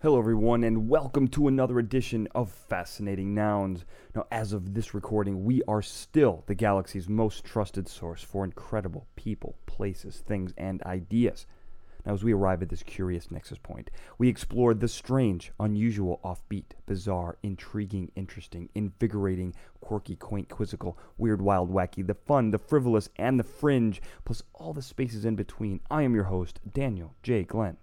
Hello everyone and welcome to another edition of Fascinating Nouns. Now as of this recording, we are still the galaxy's most trusted source for incredible people, places, things, and ideas. Now as we arrive at this curious nexus point, we explore the strange, unusual, offbeat, bizarre, intriguing, interesting, invigorating, quirky, quaint, quizzical, weird, wild, wacky, the fun, the frivolous, and the fringe, plus all the spaces in between. I am your host, Daniel J. Glenn.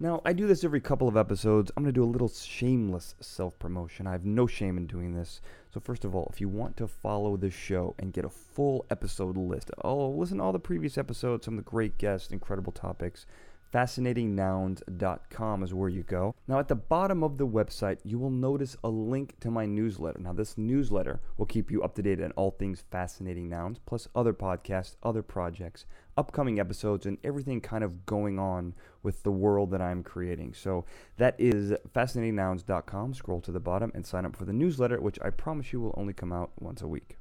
Now, I do this every couple of episodes. I'm going to do a little shameless self-promotion. I have no shame in doing this. So first of all, if you want to follow the show and get a full episode list, listen to all the previous episodes, some of the great guests, incredible topics. FascinatingNouns.com is where you go. Now, at the bottom of the website, you will notice a link to my newsletter. Now, this newsletter will keep you up to date on all things Fascinating Nouns, plus other podcasts, other projects, upcoming episodes, and everything kind of going on with the world that I'm creating. So that is FascinatingNouns.com. Scroll to the bottom and sign up for the newsletter, which I promise you will only come out once a week.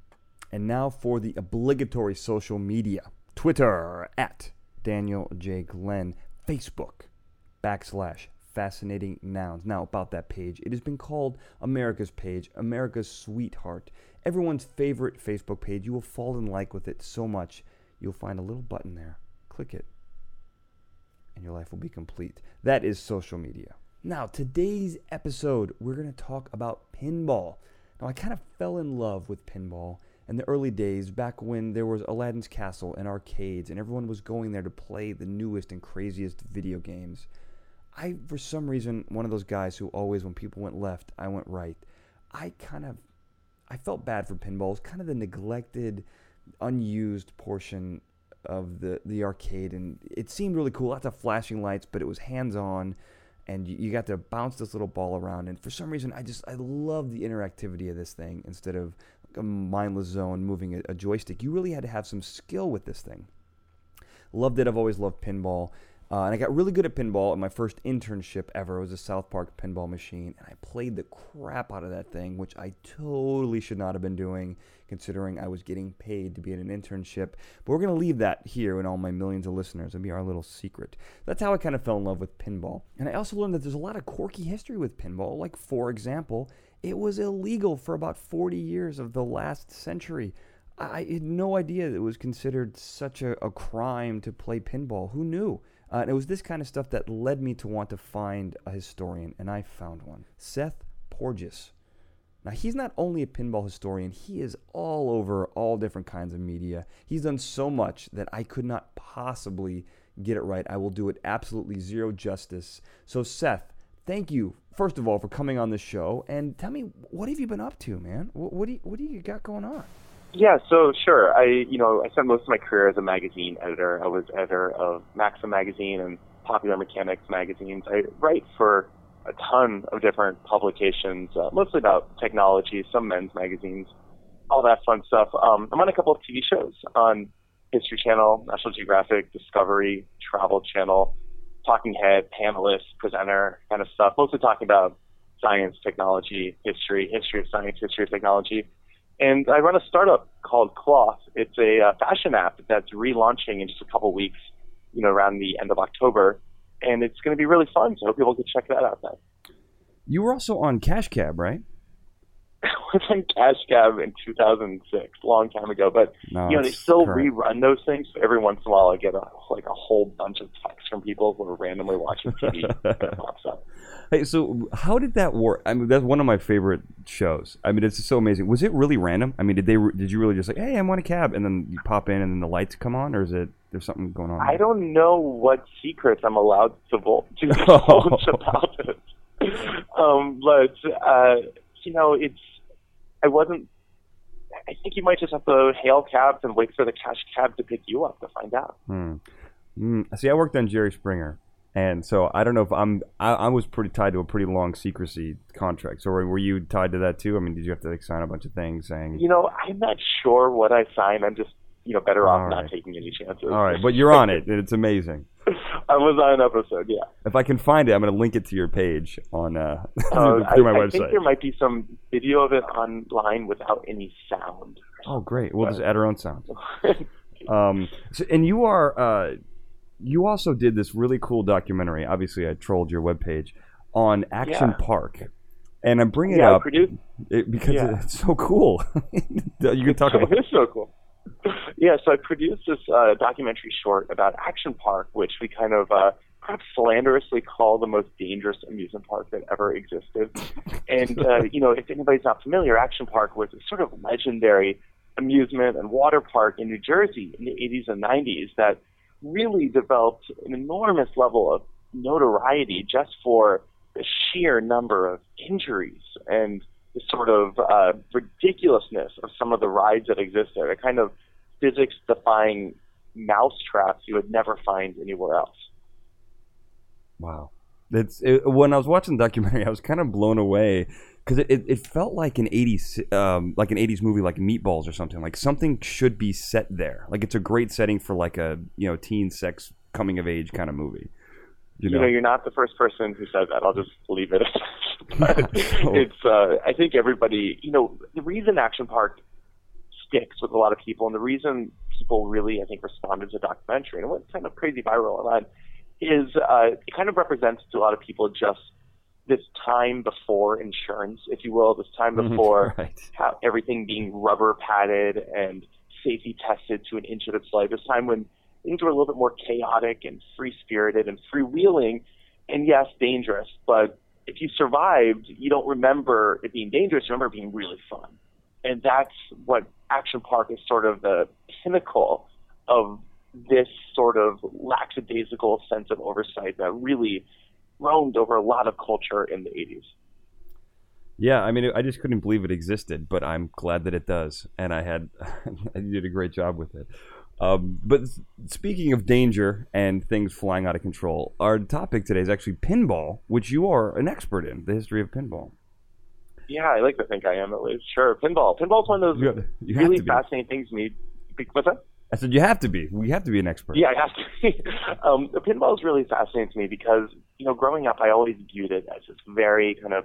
And now for the obligatory social media. Twitter, at Daniel J. Glenn. Facebook, /Fascinating Nouns. Now, about that page, it has been called America's page, America's sweetheart, everyone's favorite Facebook page. You will fall in like with it so much, you'll find a little button there. Click it, and your life will be complete. That is social media. Now, today's episode, we're going to talk about pinball. Now, I kind of fell in love with pinball in the early days, back when there was Aladdin's Castle and arcades, and everyone was going there to play the newest and craziest video games. I, for some reason, one of those guys who always, when people went left, I went right. I felt bad for pinballs, kind of the neglected, unused portion of the arcade, and it seemed really cool. Lots of flashing lights, but it was hands-on, and you got to bounce this little ball around, and for some reason, I loved the interactivity of this thing instead of a mindless zone moving a joystick. You really had to have some skill with this thing. Loved it. I've always loved pinball. And I got really good at pinball in my first internship ever. It was a South Park pinball machine, and I played the crap out of that thing, which I totally should not have been doing, considering I was getting paid to be in an internship. But we're going to leave that here and all my millions of listeners. It'll be our little secret. That's how I kind of fell in love with pinball. And I also learned that there's a lot of quirky history with pinball. Like, for example, it was illegal for about 40 years of the last century. I had no idea that it was considered such a crime to play pinball. Who knew? And it was this kind of stuff that led me to want to find a historian, and I found one. Seth Porges. Now, he's not only a pinball historian, he is all over all different kinds of media. He's done so much that I could not possibly get it right. I will do it absolutely zero justice. So, Seth, thank you, first of all, for coming on the show, and tell me, what have you been up to, man? What do you got going on? Yeah, so sure. I spent most of my career as a magazine editor. I was editor of Maxim magazine and Popular Mechanics magazines. I write for a ton of different publications, mostly about technology, some men's magazines, all that fun stuff. I'm on a couple of TV shows on History Channel, National Geographic, Discovery, Travel Channel. Talking head, panelist, presenter kind of stuff, mostly talking about science, technology, history of science, history of technology. And I run a startup called Cloth. It's a fashion app that's relaunching in just a couple weeks, around the end of October. And it's going to be really fun, so I hope people can check that out then. You were also on Cash Cab, right? I was on Cash Cab in 2006, long time ago. But, they still rerun those things. So every once in a while, I get a whole bunch of texts from people who are randomly watching TV that pops up. Hey, so how did that work? I mean, that's one of my favorite shows. I mean, it's so amazing. Was it really random? I mean, did you really just like, hey, I'm on a cab, and then you pop in and then the lights come on? Or is it there's something going on there? I don't know what secrets I'm allowed to divulge about it. I think you might just have to hail cabs and wait for the Cash Cab to pick you up to find out. See, I worked on Jerry Springer, and so I don't know if I was pretty tied to a pretty long secrecy contract. So were you tied to that too? I mean, did you have to sign a bunch of things saying? I'm not sure what I signed. I'm just, better off not taking any chances. All right, but you're on it, and it's amazing. I was on an episode, yeah. If I can find it, I'm going to link it to your page on through my website. I think there might be some video of it online without any sound. Oh, great. We'll just add our own sound. And you are you also did this really cool documentary. Obviously, I trolled your webpage on Action Park. And I'm bringing it up because it's so cool. You can talk about it. It is so cool. Yeah, so I produced this documentary short about Action Park, which we kind of perhaps slanderously call the most dangerous amusement park that ever existed. And, you know, if anybody's not familiar, Action Park was a sort of legendary amusement and water park in New Jersey in the 80s and 90s that really developed an enormous level of notoriety just for the sheer number of injuries and the sort of ridiculousness of some of the rides that exist there, the kind of physics-defying mousetraps you would never find anywhere else. Wow. When I was watching the documentary, I was kind of blown away because it felt like an 80s movie like Meatballs or something. Like something should be set there. Like it's a great setting for like a, you know, teen sex coming of age kind of movie. You know, you're not the first person who said that. I'll just leave it. It's I think everybody, you know, the reason Action Park sticks with a lot of people and the reason people really, I think, responded to the documentary and went kind of crazy viral online is it kind of represents to a lot of people just this time before insurance, if you will, this time before how everything being rubber padded and safety tested to an inch of its life, this time when things were a little bit more chaotic and free-spirited and freewheeling and, yes, dangerous. But if you survived, you don't remember it being dangerous. You remember it being really fun. And that's what Action Park is, sort of the pinnacle of this sort of lackadaisical sense of oversight that really roamed over a lot of culture in the 80s. Yeah, I mean, I just couldn't believe it existed, but I'm glad that it does. And you did a great job with it. But speaking of danger and things flying out of control, our topic today is actually pinball, which you are an expert in, the history of pinball. Yeah, I like to think I am, at least. Sure, pinball. Pinball's one of those you really fascinating things. What's that? I said you have to be. We have to be an expert. Yeah, I have to be. Pinball's really fascinating to me because, you know, growing up, I always viewed it as this very kind of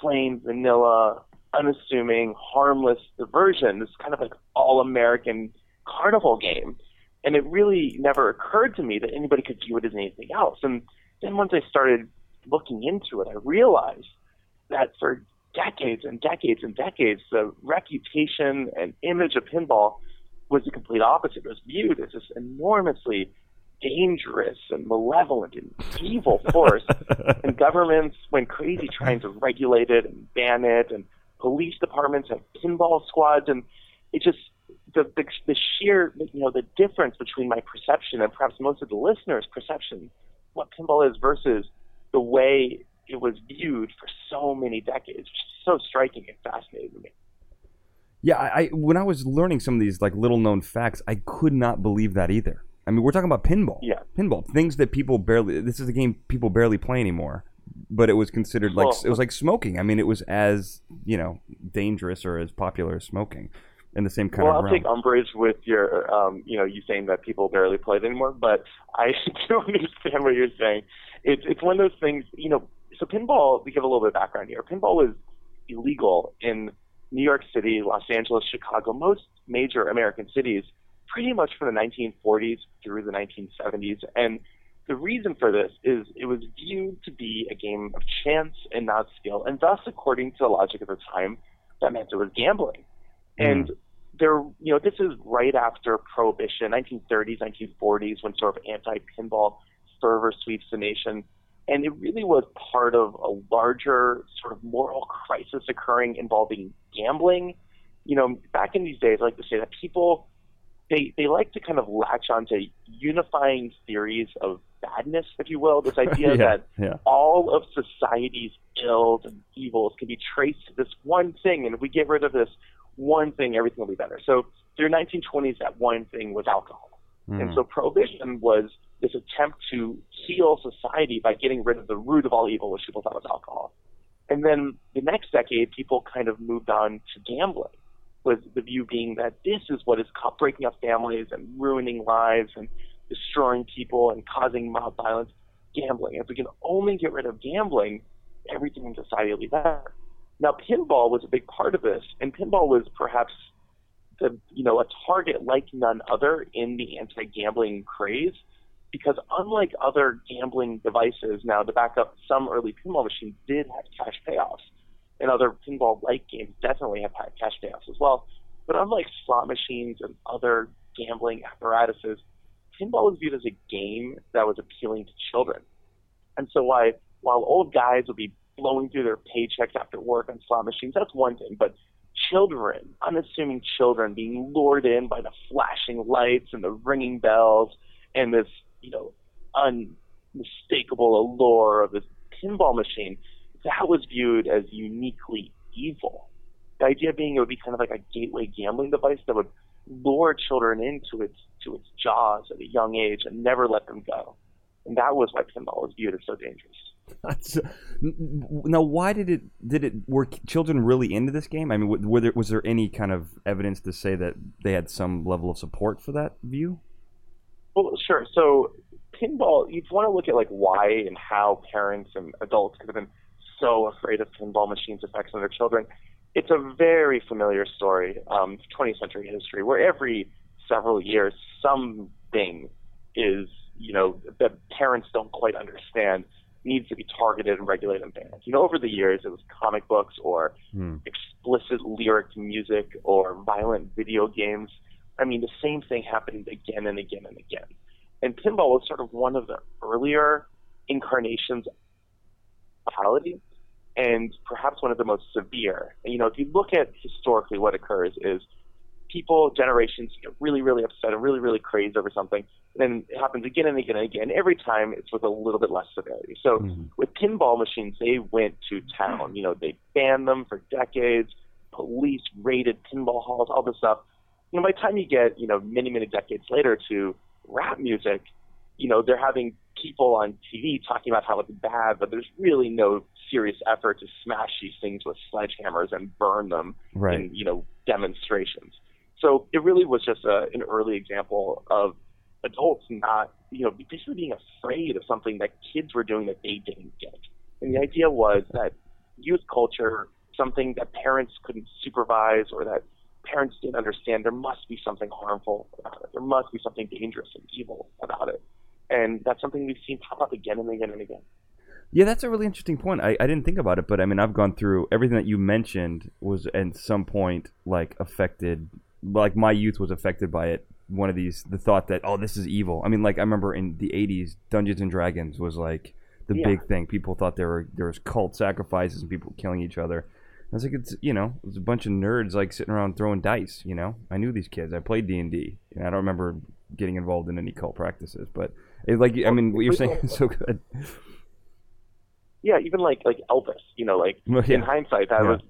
plain, vanilla, unassuming, harmless diversion, this kind of like all-American carnival game, and it really never occurred to me that anybody could view it as anything else. And then once I started looking into it, I realized that for decades and decades and decades, the reputation and image of pinball was the complete opposite. It was viewed as this enormously dangerous and malevolent and evil force, and governments went crazy trying to regulate it and ban it, and police departments had pinball squads, and it just the sheer, you know, the difference between my perception and perhaps most of the listeners' perception, what pinball is versus the way it was viewed for so many decades, just so striking and fascinating to me. Yeah, I when I was learning some of these like little known facts, I could not believe that either. I mean, we're talking about pinball. Yeah, pinball, things that people barely. This is a game people barely play anymore, but it was considered like it was like smoking. I mean, it was as, you know, dangerous or as popular as smoking. In the same kind of realm. I'll take umbrage with your, you know, you saying that people barely play it anymore, but I do understand what you're saying. It's one of those things, you know, so pinball, we give a little bit of background here. Pinball was illegal in New York City, Los Angeles, Chicago, most major American cities, pretty much from the 1940s through the 1970s. And the reason for this is it was viewed to be a game of chance and not skill. And thus, according to the logic of the time, that meant it was gambling. And there, you know, this is right after Prohibition, 1930s, 1940s, when sort of anti-pinball fervor sweeps the nation. And it really was part of a larger sort of moral crisis occurring involving gambling. You know, back in these days, I like to say that people, they like to kind of latch onto unifying theories of badness, if you will, this idea that all of society's ills and evils can be traced to this one thing, and if we get rid of this one thing, everything will be better. So through 1920s, that one thing was alcohol. And so Prohibition was this attempt to heal society by getting rid of the root of all evil, which people thought was alcohol. And then the next decade, people kind of moved on to gambling, with the view being that this is what is breaking up families and ruining lives and destroying people and causing mob violence, gambling. If we can only get rid of gambling, everything in society will be better. Now, pinball was a big part of this, and pinball was perhaps a target like none other in the anti-gambling craze. because unlike other gambling devices now to back up, some early pinball machines did have cash payoffs, and other pinball-like games definitely have had cash payoffs as well. But unlike slot machines and other gambling apparatuses, pinball was viewed as a game that was appealing to children. And so while old guys would be blowing through their paychecks after work on slot machines, that's one thing. But children, unassuming children, being lured in by the flashing lights and the ringing bells and this, unmistakable allure of this pinball machine, that was viewed as uniquely evil. The idea being it would be kind of like a gateway gambling device that would lure children into its jaws at a young age and never let them go. And that was why pinball was viewed as so dangerous. Now, why did it were children really into this game? I mean, was there any kind of evidence to say that they had some level of support for that view? Well, sure. So pinball, you want to look at like why and how parents and adults could have been so afraid of pinball machines' effects on their children. It's a very familiar story, 20th century history, where every several years something is, that parents don't quite understand, needs to be targeted and regulated and banned. Over the years, it was comic books or explicit lyric music or violent video games. I mean, the same thing happened again and again and again. And pinball was sort of one of the earlier incarnations of morality, and perhaps one of the most severe. If you look at historically what occurs is people, generations get really, really upset and really, really crazed over something. Then it happens again and again and again. Every time it's with a little bit less severity. So with pinball machines, they went to town. They banned them for decades. Police raided pinball halls, all this stuff. By the time you get, many, many decades later to rap music, they're having people on TV talking about how it's bad, but there's really no serious effort to smash these things with sledgehammers and burn them in, demonstrations. So it really was just an early example of adults not, basically being afraid of something that kids were doing that they didn't get. And the idea was that youth culture, something that parents couldn't supervise or that parents didn't understand, there must be something harmful about it. There must be something dangerous and evil about it. And that's something we've seen pop up again and again and again. Yeah, that's a really interesting point. I didn't think about it, but I mean, I've gone through everything that you mentioned was at some point affected, my youth was affected by it. One of these, the thought that, oh, this is evil. I mean, I remember in the 80s, Dungeons and Dragons was the big thing. People thought there was cult sacrifices and people killing each other. I was it was a bunch of nerds sitting around throwing dice, I knew these kids. I played D&D, and I don't remember getting involved in any cult practices, but what you're saying is so good. Yeah, even like Elvis, in hindsight, that was,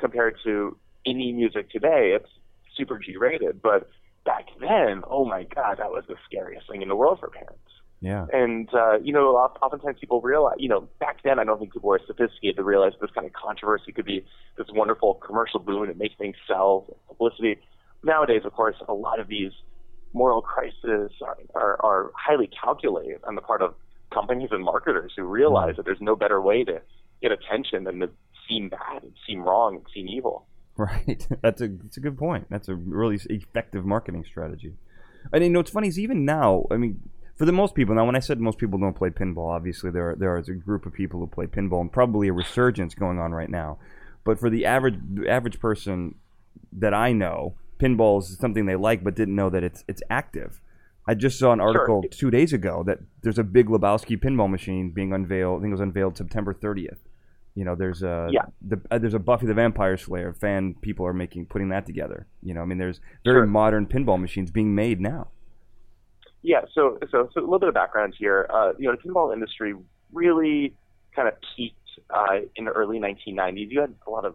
compared to any music today, it's super G-rated, but back then, oh my God, that was the scariest thing in the world for parents. Yeah. And, oftentimes people realize, back then I don't think people were sophisticated to realize this kind of controversy could be this wonderful commercial boon and make things sell, publicity. Nowadays, of course, a lot of these moral crises are highly calculated on the part of companies and marketers who realize that there's no better way to get attention than to seem bad and seem wrong and seem evil. Right. That's a good point. That's a really effective marketing strategy. And, it's funny is even now, I mean, for the most people, now when I said most people don't play pinball, obviously there is a group of people who play pinball and probably a resurgence going on right now. But for the average person that I know, pinball is something they like but didn't know that it's active. I just saw an article 2 days ago that there's a Big Lebowski pinball machine being unveiled. I think it was unveiled September 30th. There's a there's a Buffy the Vampire Slayer fan. People are putting that together. There's very modern pinball machines being made now. Yeah, so a little bit of background here. The pinball industry really kind of peaked in the early 1990s. You had a lot of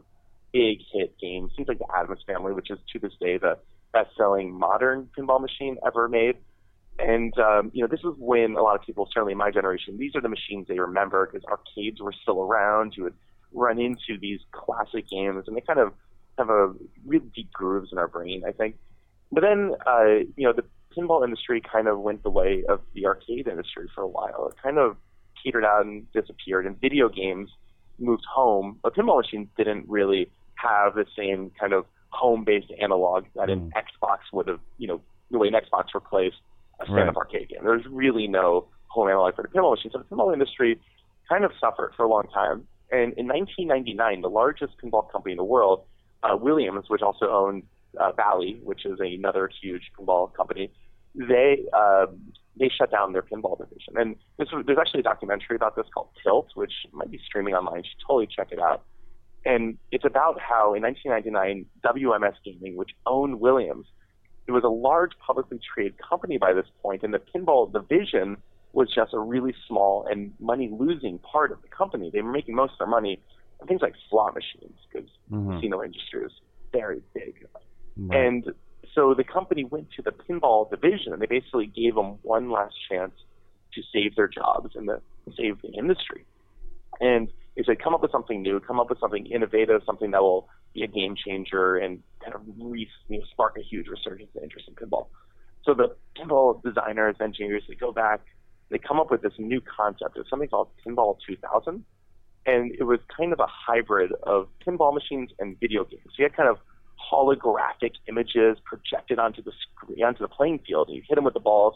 big hit games, things like the Addams Family, which is to this day the best-selling modern pinball machine ever made. And this is when a lot of people, certainly my generation, these are the machines they remember because arcades were still around. You would run into these classic games, and they kind of have a really deep grooves in our brain, I think. But then the pinball industry kind of went the way of the arcade industry for a while. It kind of petered out and disappeared, and video games moved home, but pinball machines didn't really have the same kind of home-based analog that an Xbox would have, the way an Xbox replaced a stand-up arcade game. There was really no home analog for the pinball machine. So the pinball industry kind of suffered for a long time. And in 1999, the largest pinball company in the world, Williams, which also owned Bally, which is another huge pinball company, they shut down their pinball division. And this was, there's actually a documentary about this called Tilt, which might be streaming online. You should totally check it out. And it's about how in 1999, WMS Gaming, which owned Williams, it was a large publicly traded company by this point, and the pinball division was just a really small and money-losing part of the company. They were making most of their money on things like slot machines, because the casino industry is very big. Right. And so the company went to the pinball division, and they basically gave them one last chance to save their jobs and to save the industry. And they said, come up with something new, come up with something innovative, something that will be a game changer and kind of spark a huge resurgence of interest in pinball. So the pinball designers, engineers, they go back, they come up with this new concept of something called Pinball 2000. And it was kind of a hybrid of pinball machines and video games. So you had kind of holographic images projected onto the screen, onto the playing field, and you hit them with the balls,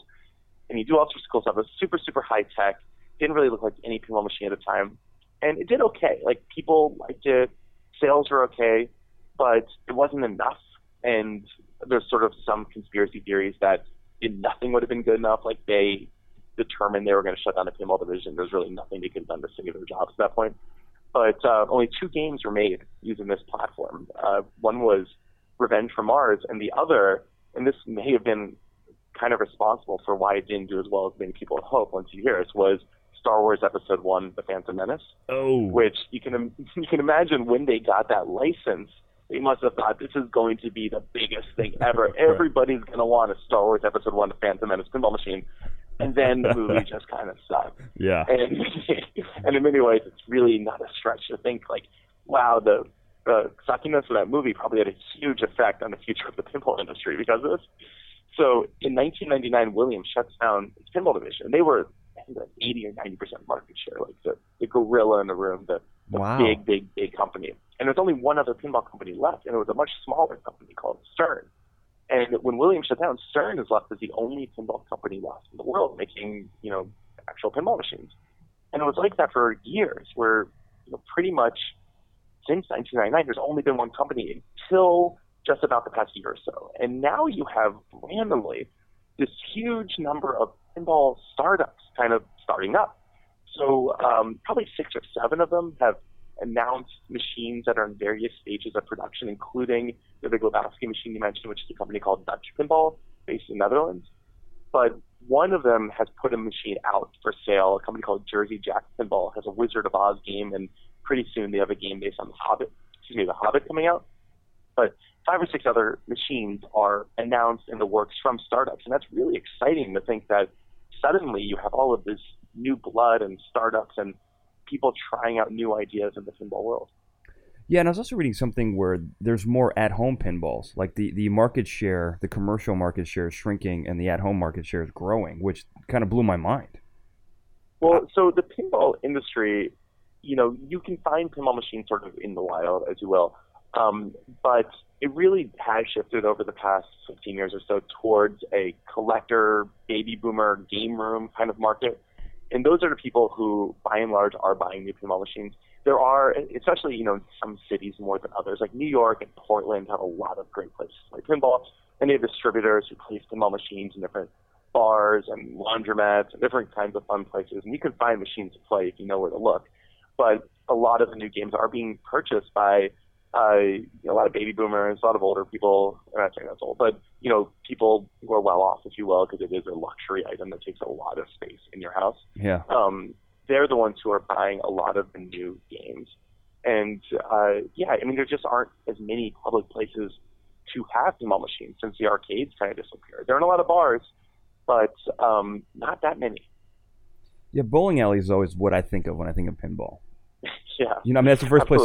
and you do all sorts of cool stuff. It was super, super high tech. Didn't really look like any pinball machine at the time. And it did okay. Like, people liked it. Sales were okay. But it wasn't enough. And there's sort of some conspiracy theories that nothing would have been good enough. Like, they determined they were going to shut down the pinball division. There's really nothing they could have done to save their jobs at that point. But only two games were made using this platform. One was Revenge from Mars, and the other, and this may have been kind of responsible for why it didn't do as well as many people would hope once you hear it, was Star Wars Episode One: The Phantom Menace. Oh, which you can imagine when they got that license, they must have thought this is going to be the biggest thing ever. Everybody's going to want a Star Wars Episode One: The Phantom Menace pinball machine. And then the movie just kind of sucked. Yeah. And in many ways, it's really not a stretch to think, like, wow, the suckiness of that movie probably had a huge effect on the future of the pinball industry because of this. So in 1999, Williams shuts down its pinball division. They were, I think, like 80 or 90% market share, like the gorilla in the room, the big, big, big company. And there's only one other pinball company left, and it was a much smaller company called Stern. And when Williams shut down, Stern is left as the only pinball company left in the world making, actual pinball machines. And it was like that for years, where pretty much since 1999, there's only been one company until just about the past year or so. And now you have randomly this huge number of pinball startups kind of starting up. So probably 6 or 7 of them have announced machines that are in various stages of production, including the Big Lebowski machine you mentioned, which is a company called Dutch Pinball based in the Netherlands. But one of them has put a machine out for sale. A company called Jersey Jack Pinball has a Wizard of Oz game, and pretty soon they have a game based on The Hobbit coming out. But 5 or 6 other machines are announced in the works from startups, and that's really exciting to think that suddenly you have all of this new blood and startups and people trying out new ideas in the pinball world. Yeah, and I was also reading something where there's more at-home pinballs. Like the market share, the commercial market share is shrinking and the at-home market share is growing, which kind of blew my mind. Well, so the pinball industry, you can find pinball machines sort of in the wild, as you will. But it really has shifted over the past 15 years or so towards a collector, baby boomer, game room kind of market. And those are the people who, by and large, are buying new pinball machines. There are, especially, some cities more than others, like New York and Portland have a lot of great places to play pinball. And they have distributors who place pinball machines in different bars and laundromats and different kinds of fun places. And you can find machines to play if you know where to look. But a lot of the new games are being purchased by a lot of baby boomers, a lot of older people. I'm not saying that's old, but, people who are well off, if you will, because it is a luxury item that takes a lot of space in your house. Yeah. They're the ones who are buying a lot of the new games. And, there just aren't as many public places to have pinball machines since the arcades kind of disappeared. There aren't a lot of bars, but not that many. Yeah, bowling alley is always what I think of when I think of pinball. Yeah. That's the first place.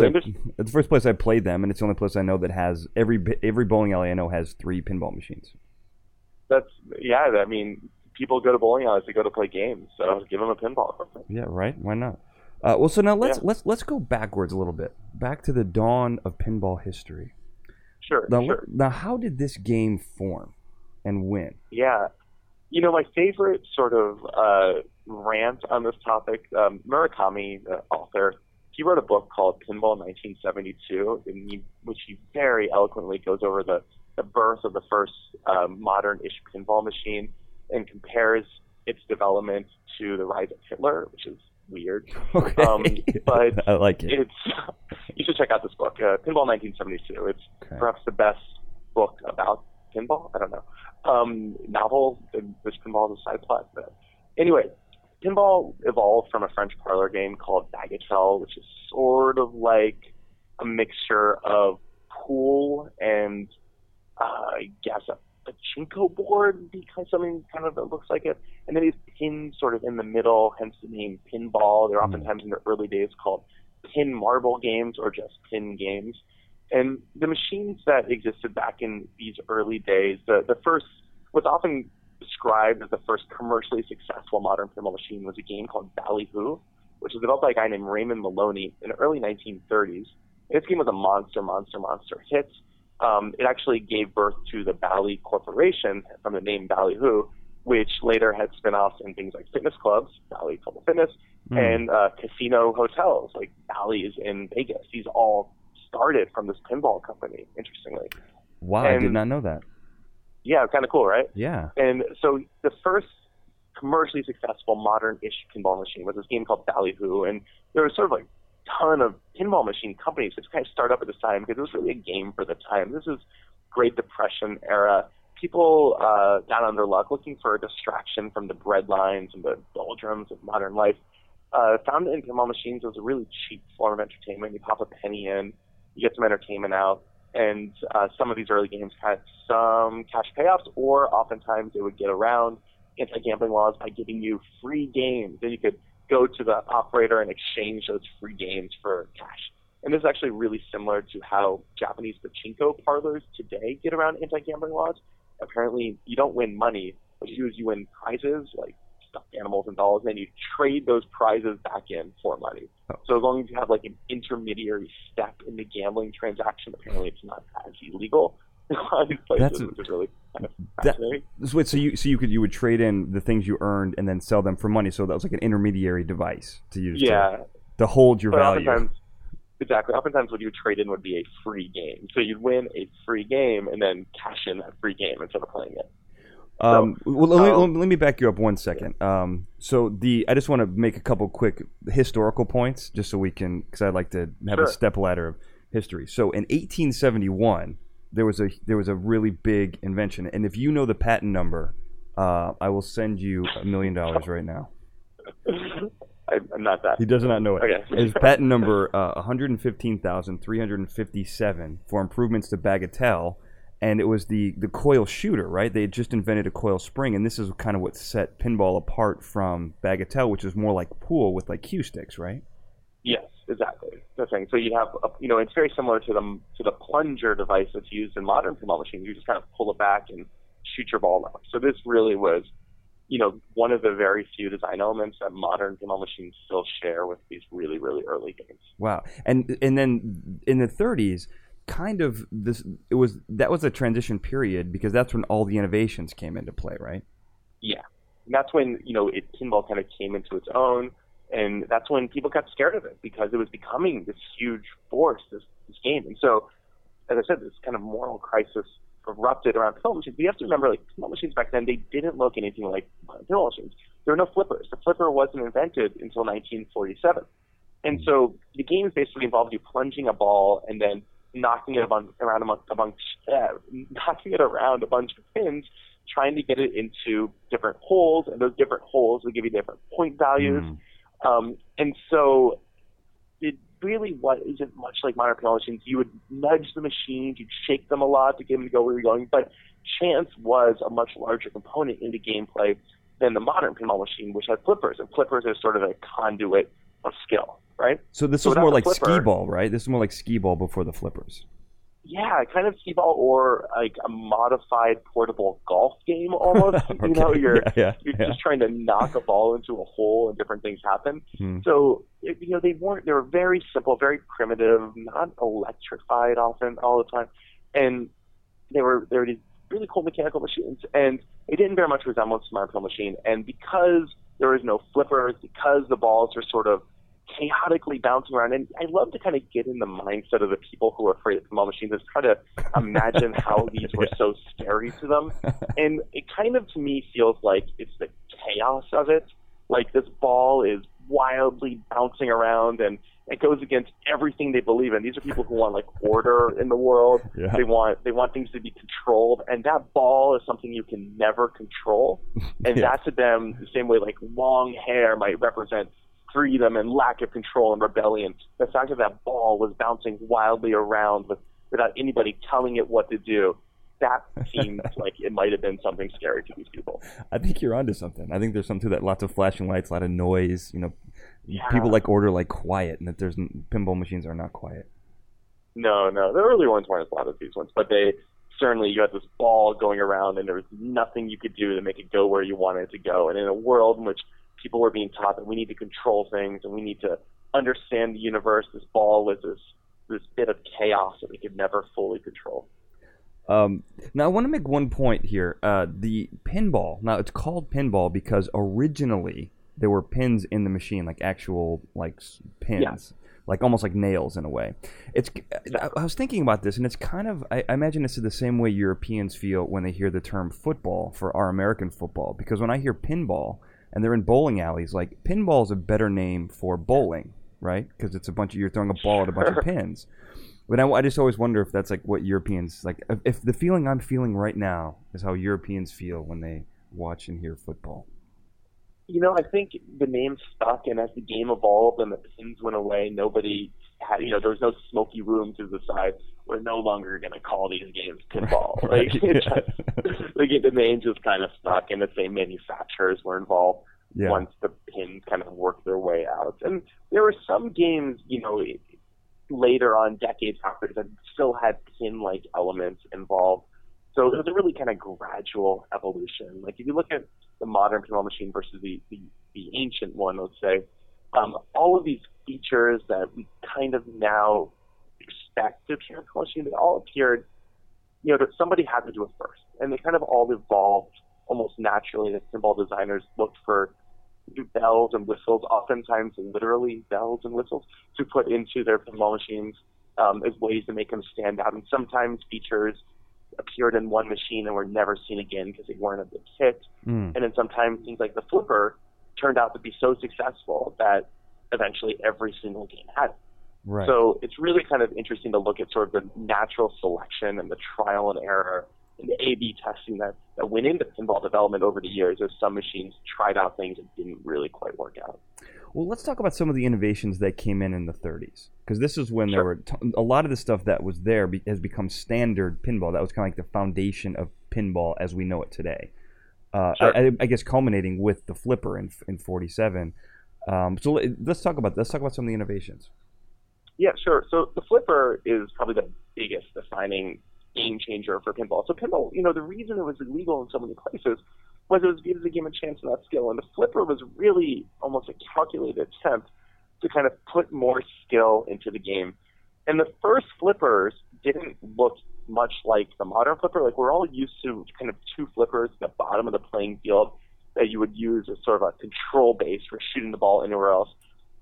That's the first place I played them, and it's the only place I know that has every bowling alley I know has 3 pinball machines. People go to bowling alleys to go to play games, so give them a pinball. Yeah, right. Why not? Well, so now let's go backwards a little bit, back to the dawn of pinball history. Sure. Now, how did this game form, and when? Yeah. You know, my favorite sort of rant on this topic, Murakami, the author, he wrote a book called Pinball 1972, in which he very eloquently goes over the birth of the first modern-ish pinball machine and compares its development to the rise of Hitler, which is weird. Okay. But I like it. You should check out this book, Pinball 1972. It's perhaps the best book about pinball. I don't know. Novel, there's pinball as a side plot. But anyway, pinball evolved from a French parlor game called Bagatelle, which is sort of like a mixture of pool and, I guess, a pachinko board, because something kind of that looks like it. And then these pins sort of in the middle, hence the name pinball. They're oftentimes in the early days called pin marble games or just pin games. And the machines that existed back in these early days, the first, what's often described as the first commercially successful modern pinball machine, was a game called Ballyhoo, which was developed by a guy named Raymond Maloney in the early 1930s. And this game was a monster hit. It actually gave birth to the Bally Corporation from the name Ballyhoo, which later had spin-offs in things like fitness clubs, Bally Club of Fitness, and casino hotels, like Bally's in Vegas. These all started from this pinball company, interestingly. Wow, and I did not know that. Yeah, kind of cool, right? Yeah. And so the first commercially successful modern-ish pinball machine was this game called Ballyhoo, and there was sort of like a ton of pinball machine companies that kind of started up at this time because it was really a game for the time. This is Great Depression era. People got on their luck looking for a distraction from the breadlines and the doldrums of modern life. Found in pinball machines was a really cheap form of entertainment. You pop a penny in, you get some entertainment out, and some of these early games had some cash payoffs, or oftentimes they would get around anti-gambling laws by giving you free games. Then you could go to the operator and exchange those free games for cash. And this is actually really similar to how Japanese pachinko parlors today get around anti-gambling laws. Apparently, you don't win money. What you do is you win prizes, like stuffed animals and dolls, and then you trade those prizes back in for money. So as long as you have like an intermediary step in the gambling transaction, apparently it's not as illegal in a lot of these places, which is really kind of fascinating. Wait, so you would trade in the things you earned and then sell them for money. So that was like an intermediary device to use to hold your value. Oftentimes what you would trade in would be a free game. So you'd win a free game and then cash in that free game instead of playing it. Let me back you up one second. I just want to make a couple quick historical points just so we can, because I'd like to have a step ladder of history. So in 1871, there was a really big invention, and if you know the patent number, I will send you $1 million right now. I'm not that. He does not know it. Okay. His patent number 115,357 for improvements to Bagatelle. And it was the coil shooter, right? They had just invented a coil spring, and this is kind of what set pinball apart from Bagatelle, which is more like pool with like cue sticks, right? Yes, exactly. That's right. So you have, it's very similar to the plunger device that's used in modern pinball machines. You just kind of pull it back and shoot your ball up. So this really was, one of the very few design elements that modern pinball machines still share with these really, really early games. Wow. And then in the 30s. Kind of this, that was a transition period because that's when all the innovations came into play, right? Yeah, and that's when pinball kind of came into its own, and that's when people got scared of it because it was becoming this huge force, this game. And so, as I said, this kind of moral crisis erupted around pinball machines. We have to remember, like, pinball machines back then, they didn't look anything like pinball machines. There were no flippers. The flipper wasn't invented until 1947, and so the games basically involved you plunging a ball and then knocking it around a bunch of pins, trying to get it into different holes, and those different holes would give you different point values. And so it really isn't much like modern pinball machines. You would nudge the machines, you'd shake them a lot to get them to go where you're going, but chance was a much larger component in the gameplay than the modern pinball machine, which had flippers, and flippers are sort of a conduit of skill. Right. So this is more like skee ball, right? This is more like skee ball before the flippers. Yeah, kind of skee ball or like a modified portable golf game almost. Okay. You're just trying to knock a ball into a hole and different things happen. So they were very simple, very primitive, not electrified often all the time, and they were these really cool mechanical machines, and it didn't bear much resemblance to my real machine. And because there is no flippers, because the balls are sort of chaotically bouncing around, and I love to kind of get in the mindset of the people who are afraid of pinball machines and try to imagine how these were so scary to them. And it kind of, to me, feels like it's the chaos of it. Like, this ball is wildly bouncing around, and it goes against everything they believe in. These are people who want, like, order in the world. Yeah. They want things to be controlled, and that ball is something you can never control. And yeah. That to them, the same way, like, long hair might represent freedom and lack of control and rebellion. The fact that that ball was bouncing wildly around without anybody telling it what to do, that seems like it might have been something scary to these people. I think you're onto something. I think there's something to that. Lots of flashing lights, a lot of noise. You know, yeah. People like order like quiet, and that there's pinball machines are not quiet. No, the early ones weren't as loud as these ones, but they certainly, you had this ball going around, and there was nothing you could do to make it go where you wanted it to go. And in a world in which people were being taught that we need to control things and we need to understand the universe, this ball was this bit of chaos that we could never fully control. Now I want to make one point here. The pinball. Now it's called pinball because originally there were pins in the machine, like actual like pins, yeah. Like almost like nails in a way. It's. I was thinking about this, and it's kind of. I imagine this is the same way Europeans feel when they hear the term football for our American football, because when I hear pinball and they're in bowling alleys, like pinball is a better name for bowling, right? Because it's a bunch of you're throwing a ball at a bunch of pins. But I just always wonder if that's like what Europeans like. If the feeling I'm feeling right now is how Europeans feel when they watch and hear football. You know, I think the name stuck, and as the game evolved and the pins went away, nobody had. You know, there was no smoky room to decide we're no longer going to call these games pinball. Right. Like, the name just kind of stuck, and the same manufacturers were involved. Yeah. Once the pins kind of worked their way out, and there were some games, you know. Later on, decades after, that still had pin-like elements involved. So it was a really kind of gradual evolution. Like, if you look at the modern pinball machine versus the ancient one, let's say, all of these features that we kind of now expect to appear in pinball machine, they all appeared, you know, that somebody had to do it first. And they kind of all evolved almost naturally. The pinball designers looked for bells and whistles, oftentimes literally bells and whistles, to put into their pinball machines as ways to make them stand out. And sometimes features appeared in one machine and were never seen again because they weren't a big hit. Mm. And then sometimes things like the flipper turned out to be so successful that eventually every single game had it. Right. So it's really kind of interesting to look at sort of the natural selection and the trial and error and the A/B testing that went into pinball development over the years, as some machines tried out things that didn't really quite work out. Well, let's talk about some of the innovations that came in the 30s, because this is when there were a lot of the stuff that was there has become standard pinball. That was kind of like the foundation of pinball as we know it today. I guess culminating with the flipper in 47. So let's talk about some of the innovations. Yeah, sure. So the flipper is probably the biggest defining game changer for pinball. So pinball, you know, the reason it was illegal in so many places was it was given the game a chance without skill, and the flipper was really almost a calculated attempt to kind of put more skill into the game. And the first flippers didn't look much like the modern flipper. Like, we're all used to kind of two flippers at the bottom of the playing field that you would use as sort of a control base for shooting the ball anywhere else.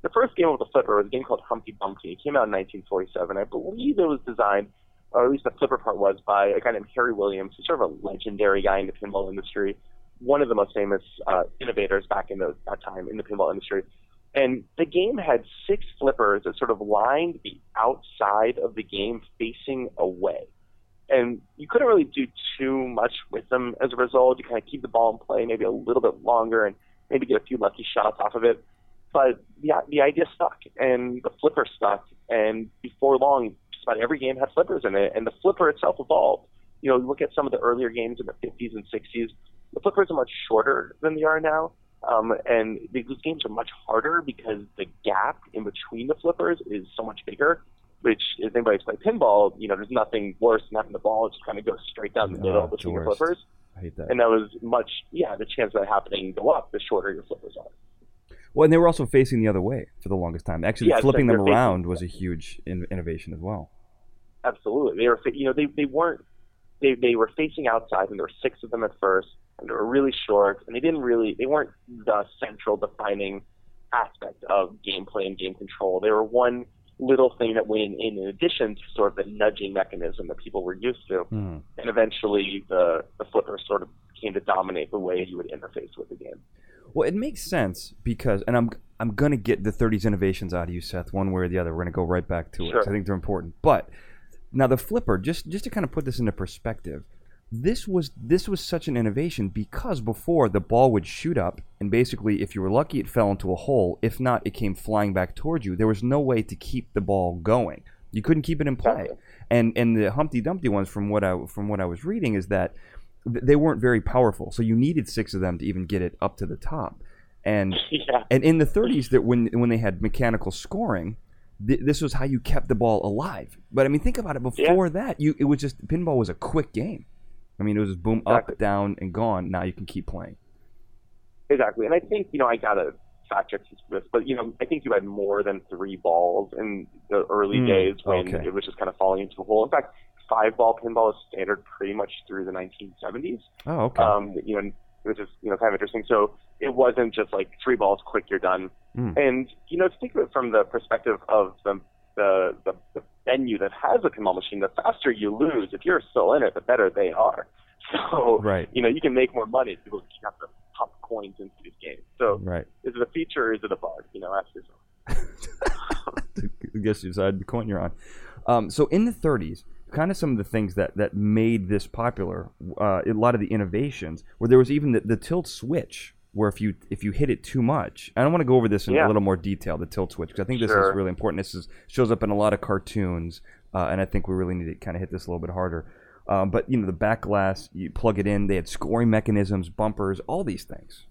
The first game with the flipper was a game called Humpty Bumpty. It came out in 1947. I believe it was designed, or at least the flipper part was, by a guy named Harry Williams, who's sort of a legendary guy in the pinball industry, one of the most famous innovators back in that time in the pinball industry. And the game had six flippers that sort of lined the outside of the game facing away. And you couldn't really do too much with them as a result. You kind of keep the ball in play maybe a little bit longer and maybe get a few lucky shots off of it. But the idea stuck, and the flipper stuck, and before long, about every game had flippers in it, and the flipper itself evolved. You know, look at some of the earlier games in the 50s and 60s. The flippers are much shorter than they are now, and these games are much harder because the gap in between the flippers is so much bigger, which, if anybody's played pinball, you know, there's nothing worse than having the ball just kind of go straight down the middle between your flippers. I hate that. And that was the chance of that happening go up the shorter your flippers are. Well, and they were also facing the other way for the longest time. Actually, flipping them around was a huge innovation as well. Absolutely. They were, you know, they weren't they were facing outside, and there were six of them at first, and they were really short, and they weren't the central defining aspect of gameplay and game control. They were one little thing that went in addition to sort of the nudging mechanism that people were used to. Mm. And eventually the flipper sort of came to dominate the way you would interface with the game. Well, it makes sense because, and I'm going to get the 30s innovations out of you, Seth, one way or the other. We're going to go right back to it. Sure. I think they're important. But now the flipper, just to kind of put this into perspective, this was such an innovation because before the ball would shoot up and basically if you were lucky it fell into a hole. If not, it came flying back towards you. There was no way to keep the ball going. You couldn't keep it in play. And the Humpty Dumpty ones from what I was reading is that they weren't very powerful. So you needed six of them to even get it up to the top. And yeah. And in the 30s that when they had mechanical scoring, this was how you kept the ball alive. But I mean think about it before that, it was just pinball was a quick game. I mean, it was just boom, up, down, and gone. Now you can keep playing. Exactly. And I think, I got to fact check this, but, I think you had more than three balls in the early days when it was just kind of falling into a hole. In fact, five-ball pinball is standard pretty much through the 1970s. Oh, okay. It was just, kind of interesting. So it wasn't just like three balls, quick, you're done. Mm. And, to think of it from the perspective of the venue that has a pinball machine, the faster you lose, if you're still in it, the better they are. So, you can make more money if people have to pump coins into these games. So, is it a feature or is it a bug? Ask yourself. I guess you decide the coin you're on. So, in the 30s, kind of some of the things that made this popular, a lot of the innovations, where there was even the tilt switch, where if you hit it too much, I don't want to go over this in a little more detail, the tilt switch, because I think this is really important. This shows up in a lot of cartoons, and I think we really need to kind of hit this a little bit harder. But, the back glass, you plug it in, they had scoring mechanisms, bumpers, all these things.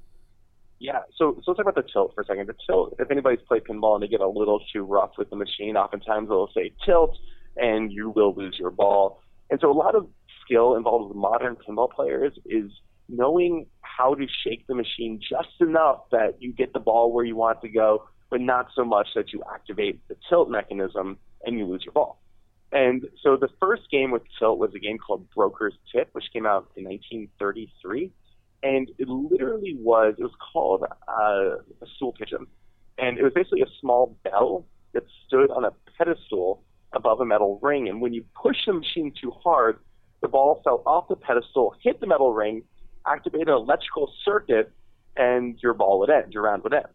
Yeah, so let's talk about the tilt for a second. The tilt, if anybody's played pinball and they get a little too rough with the machine, oftentimes they'll say tilt, and you will lose your ball. And so a lot of skill involved with modern pinball players is knowing how to shake the machine just enough that you get the ball where you want it to go, but not so much that you activate the tilt mechanism and you lose your ball. And so the first game with tilt was a game called Broker's Tip, which came out in 1933. And it was called a stool pigeon. And it was basically a small bell that stood on a pedestal above a metal ring. And when you push the machine too hard, the ball fell off the pedestal, hit the metal ring, activate an electrical circuit, and your ball would end, your round would end.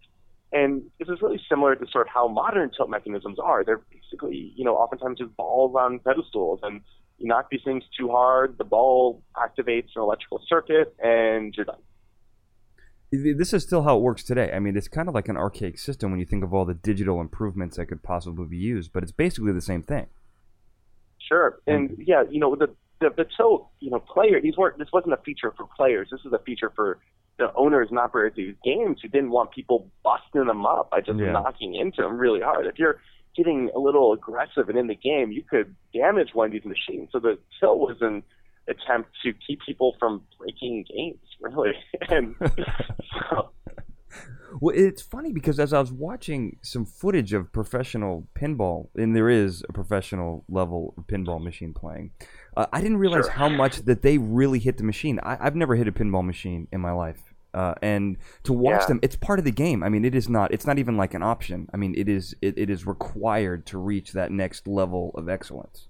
And this is really similar to sort of how modern tilt mechanisms are. They're basically, oftentimes just balls on pedestals, and you knock these things too hard, the ball activates an electrical circuit, and you're done. This is still how it works today. I mean, it's kind of like an archaic system when you think of all the digital improvements that could possibly be used, but it's basically the same thing. Sure. And yeah, the tilt, player, this wasn't a feature for players. This is a feature for the owners and operators of these games who didn't want people busting them up by just knocking into them really hard. If you're getting a little aggressive and in the game, you could damage one of these machines. So the tilt was an attempt to keep people from breaking games, really. And so. Well, it's funny because as I was watching some footage of professional pinball, and there is a professional level of pinball machine playing, I didn't realize how much that they really hit the machine. I've never hit a pinball machine in my life, and to watch them, it's part of the game. I mean, it's not even like an option. I mean, it is required to reach that next level of excellence.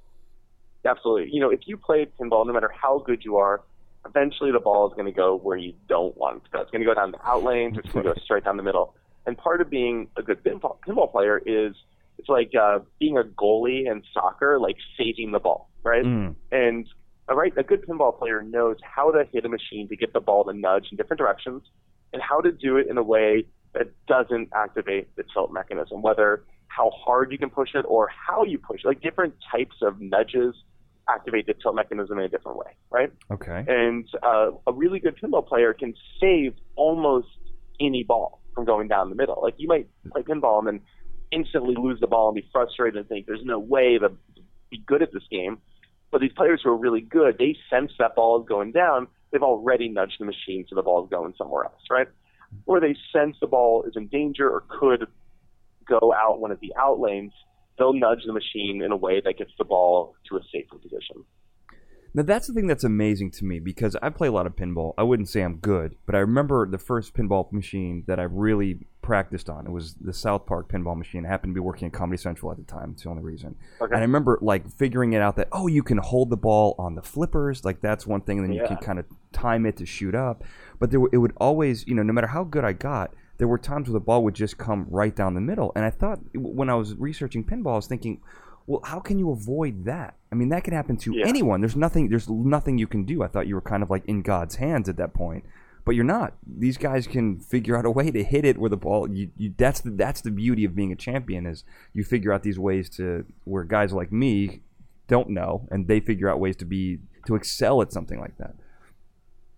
Absolutely. If you play pinball, no matter how good you are, eventually the ball is going to go where you don't want it to go. It's going to go down the out lanes, or it's going to go straight down the middle. And part of being a good pinball player is it's like being a goalie in soccer, like saving the ball, right? Mm. And a good pinball player knows how to hit a machine to get the ball to nudge in different directions and how to do it in a way that doesn't activate the tilt mechanism, whether how hard you can push it or how you push it. Like different types of nudges activate the tilt mechanism in a different way, right? Okay. And a really good pinball player can save almost any ball from going down the middle. Like you might play pinball and then instantly lose the ball and be frustrated and think there's no way to be good at this game. But these players who are really good, they sense that ball is going down. They've already nudged the machine so the ball is going somewhere else, right? Or they sense the ball is in danger or could go out one of the out lanes. They'll nudge the machine in a way that gets the ball to a safer position. Now, that's the thing that's amazing to me, because I play a lot of pinball. I wouldn't say I'm good, but I remember the first pinball machine that I really practiced on. It was the South Park pinball machine. I happened to be working at Comedy Central at the time. It's the only reason. Okay. And I remember, like, figuring it out that, oh, you can hold the ball on the flippers. Like, that's one thing. And then you can kind of time it to shoot up. But there, it would always, you know, no matter how good I got, there were times where the ball would just come right down the middle. And I thought, when I was researching pinball, I was thinking, well, how can you avoid that? I mean, that can happen to anyone. There's nothing you can do. I thought you were kind of like in God's hands at that point, but you're not. These guys can figure out a way to hit it where the ball. That's the beauty of being a champion, is you figure out these ways to where guys like me don't know, and they figure out ways to excel at something like that.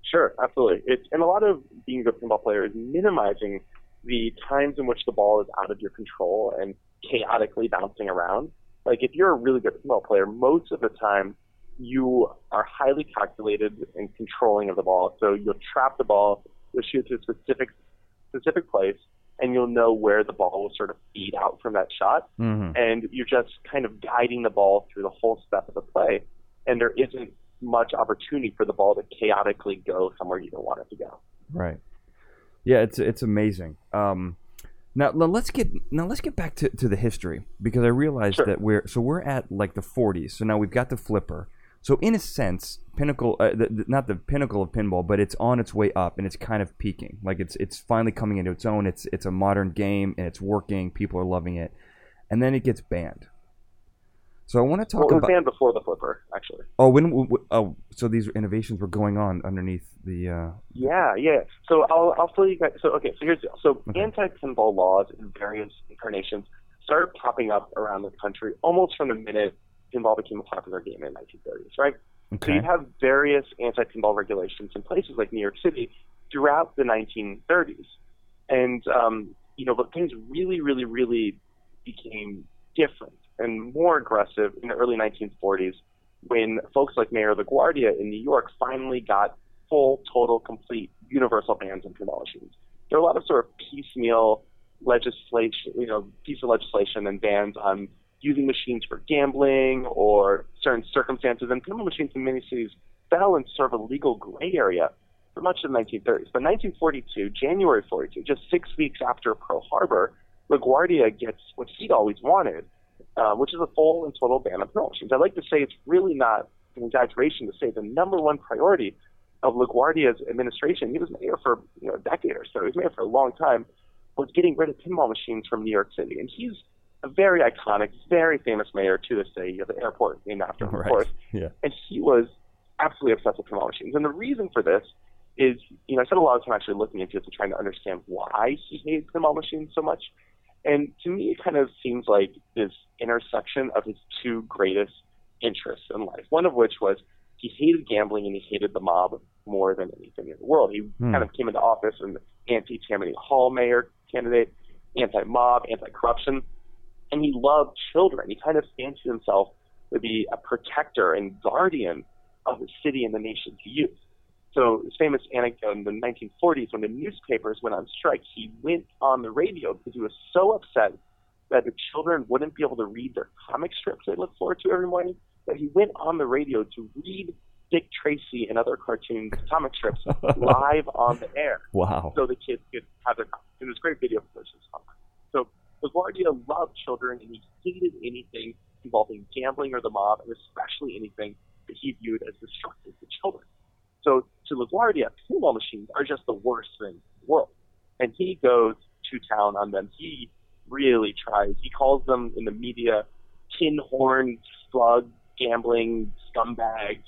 Sure, absolutely. And a lot of being a good pinball player is minimizing the times in which the ball is out of your control and chaotically bouncing around. Like, if you're a really good pinball player, most of the time you are highly calculated and controlling of the ball. So you'll trap the ball, you'll shoot to a specific place, and you'll know where the ball will sort of feed out from that shot. Mm-hmm. And you're just kind of guiding the ball through the whole step of the play. And there isn't much opportunity for the ball to chaotically go somewhere you don't want it to go. Right. Yeah, it's amazing. Now let's get back to the history, because I realized that we're at like the 40s. So now we've got the flipper. So in a sense, not the pinnacle of pinball, but it's on its way up and it's kind of peaking. Like it's finally coming into its own. It's a modern game and it's working. People are loving it, and then it gets banned. So I want to talk about. Well, it was banned before the flipper, actually. Oh, so these innovations were going on underneath the. Yeah. So I'll tell you guys. So okay, so here's the deal. So anti-pinball laws in various incarnations started popping up around the country almost from the minute pinball became a popular game in the 1930s, right? Okay. So you have various anti-pinball regulations in places like New York City throughout the 1930s, and but things really, really, really became different and more aggressive in the early 1940s, when folks like Mayor LaGuardia in New York finally got full, total, complete, universal bans on pinball machines. There were a lot of sort of piecemeal legislation, and bans on using machines for gambling or certain circumstances. And pinball machines in many cities fell into sort of a legal gray area for much of the 1930s. But 1942, January 42, just 6 weeks after Pearl Harbor, LaGuardia gets what he'd always wanted, which is a full and total ban on pinball machines. I like to say it's really not an exaggeration to say the number one priority of LaGuardia's administration, he was mayor for a decade or so, he was mayor for a long time, was getting rid of pinball machines from New York City. And he's a very iconic, very famous mayor to this day. You have the airport named after him, of course. Yeah. And he was absolutely obsessed with pinball machines. And the reason for this is, I spent a lot of time actually looking into this and trying to understand why he hated pinball machines so much. And to me, it kind of seems like this intersection of his two greatest interests in life, one of which was he hated gambling and he hated the mob more than anything in the world. He kind of came into office as an anti-Tammany Hall mayor candidate, anti-mob, anti-corruption, and he loved children. He kind of fancied himself to be a protector and guardian of the city and the nation's youth. So his famous anecdote in the 1940s, when the newspapers went on strike, he went on the radio because he was so upset that the children wouldn't be able to read their comic strips they looked forward to every morning, that he went on the radio to read Dick Tracy and other cartoon comic strips live on the air. Wow. So the kids could have their comics. It was a great video for this. So LaGuardia loved children, and he hated anything involving gambling or the mob, and especially anything that he viewed as destructive to children. So to LaGuardia, pinball machines are just the worst thing in the world. And he goes to town on them. He really tries. He calls them in the media tin-horn, slug, gambling, scumbags,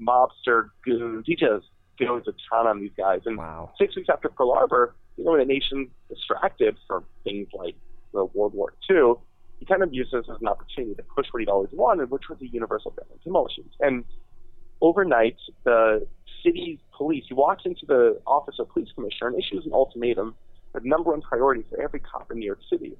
mobster, goons. He just goes to town on these guys. And 6 weeks after Pearl Harbor, when the nation's distracted from things like World War II, he kind of used this as an opportunity to push what he'd always wanted, which was a universal ban on pinball machines. And overnight, the city's police, he walks into the office of police commissioner and issues an ultimatum. The number one priority for every cop in New York City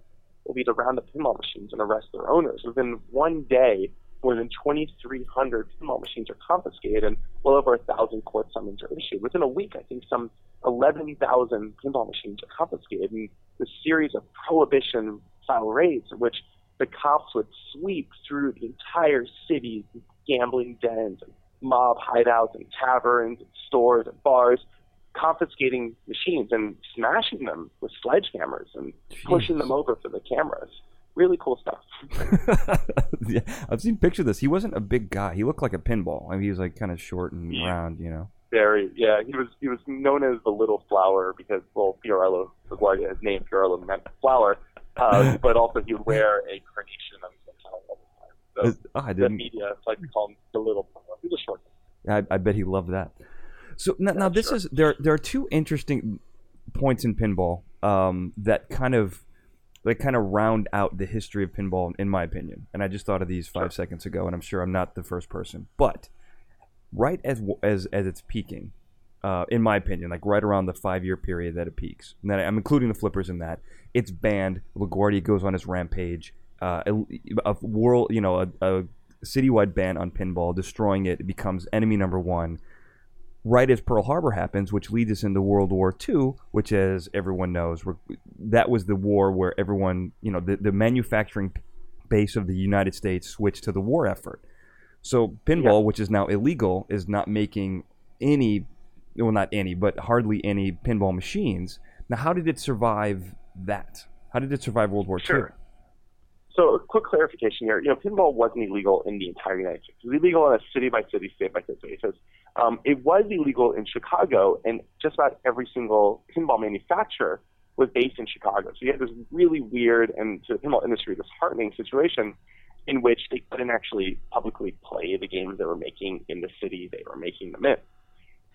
will be to round up pinball machines and arrest their owners. Within one day, more than 2,300 pinball machines are confiscated and well over 1,000 court summons are issued. Within a week, I think some 11,000 pinball machines are confiscated in the series of prohibition-style raids in which the cops would sweep through the entire city's gambling dens and mob hideouts and taverns and stores and bars, confiscating machines and smashing them with sledgehammers and pushing them over for the cameras. Really cool stuff. Yeah, I've seen pictures of this. He wasn't a big guy. He looked like a pinball. I mean, he was like kind of short and round, you know. Very, yeah. He was known as the Little Flower because, well, Fiorello LaGuardia, his name Fiorello meant flower, but also he would wear a carnation on his head all the time. So the media like to call him the Little Flower. He was short. I bet he loved that. So now this is there are two interesting points in pinball that kind of. They kind of round out the history of pinball, in my opinion. And I just thought of these 5 seconds ago, and I'm sure I'm not the first person. But right as it's peaking, in my opinion, like right around the 5-year period that it peaks, and then I'm including the flippers in that. It's banned. LaGuardia goes on his rampage. A citywide ban on pinball, destroying it. It becomes enemy number one. Right as Pearl Harbor happens, which leads us into World War II, which, as everyone knows, that was the war where everyone, you know, the manufacturing base of the United States switched to the war effort. So pinball, which is now illegal, is not making any, well, not any, but hardly any pinball machines. Now, how did it survive that? How did it survive World War II? So, a quick clarification here. You know, pinball wasn't illegal in the entire United States. It was illegal on a city-by-city, state-by-state basis. It was illegal in Chicago, and just about every single pinball manufacturer was based in Chicago. So you had this really weird, and to the pinball industry, disheartening situation in which they couldn't actually publicly play the games they were making in the city they were making them in.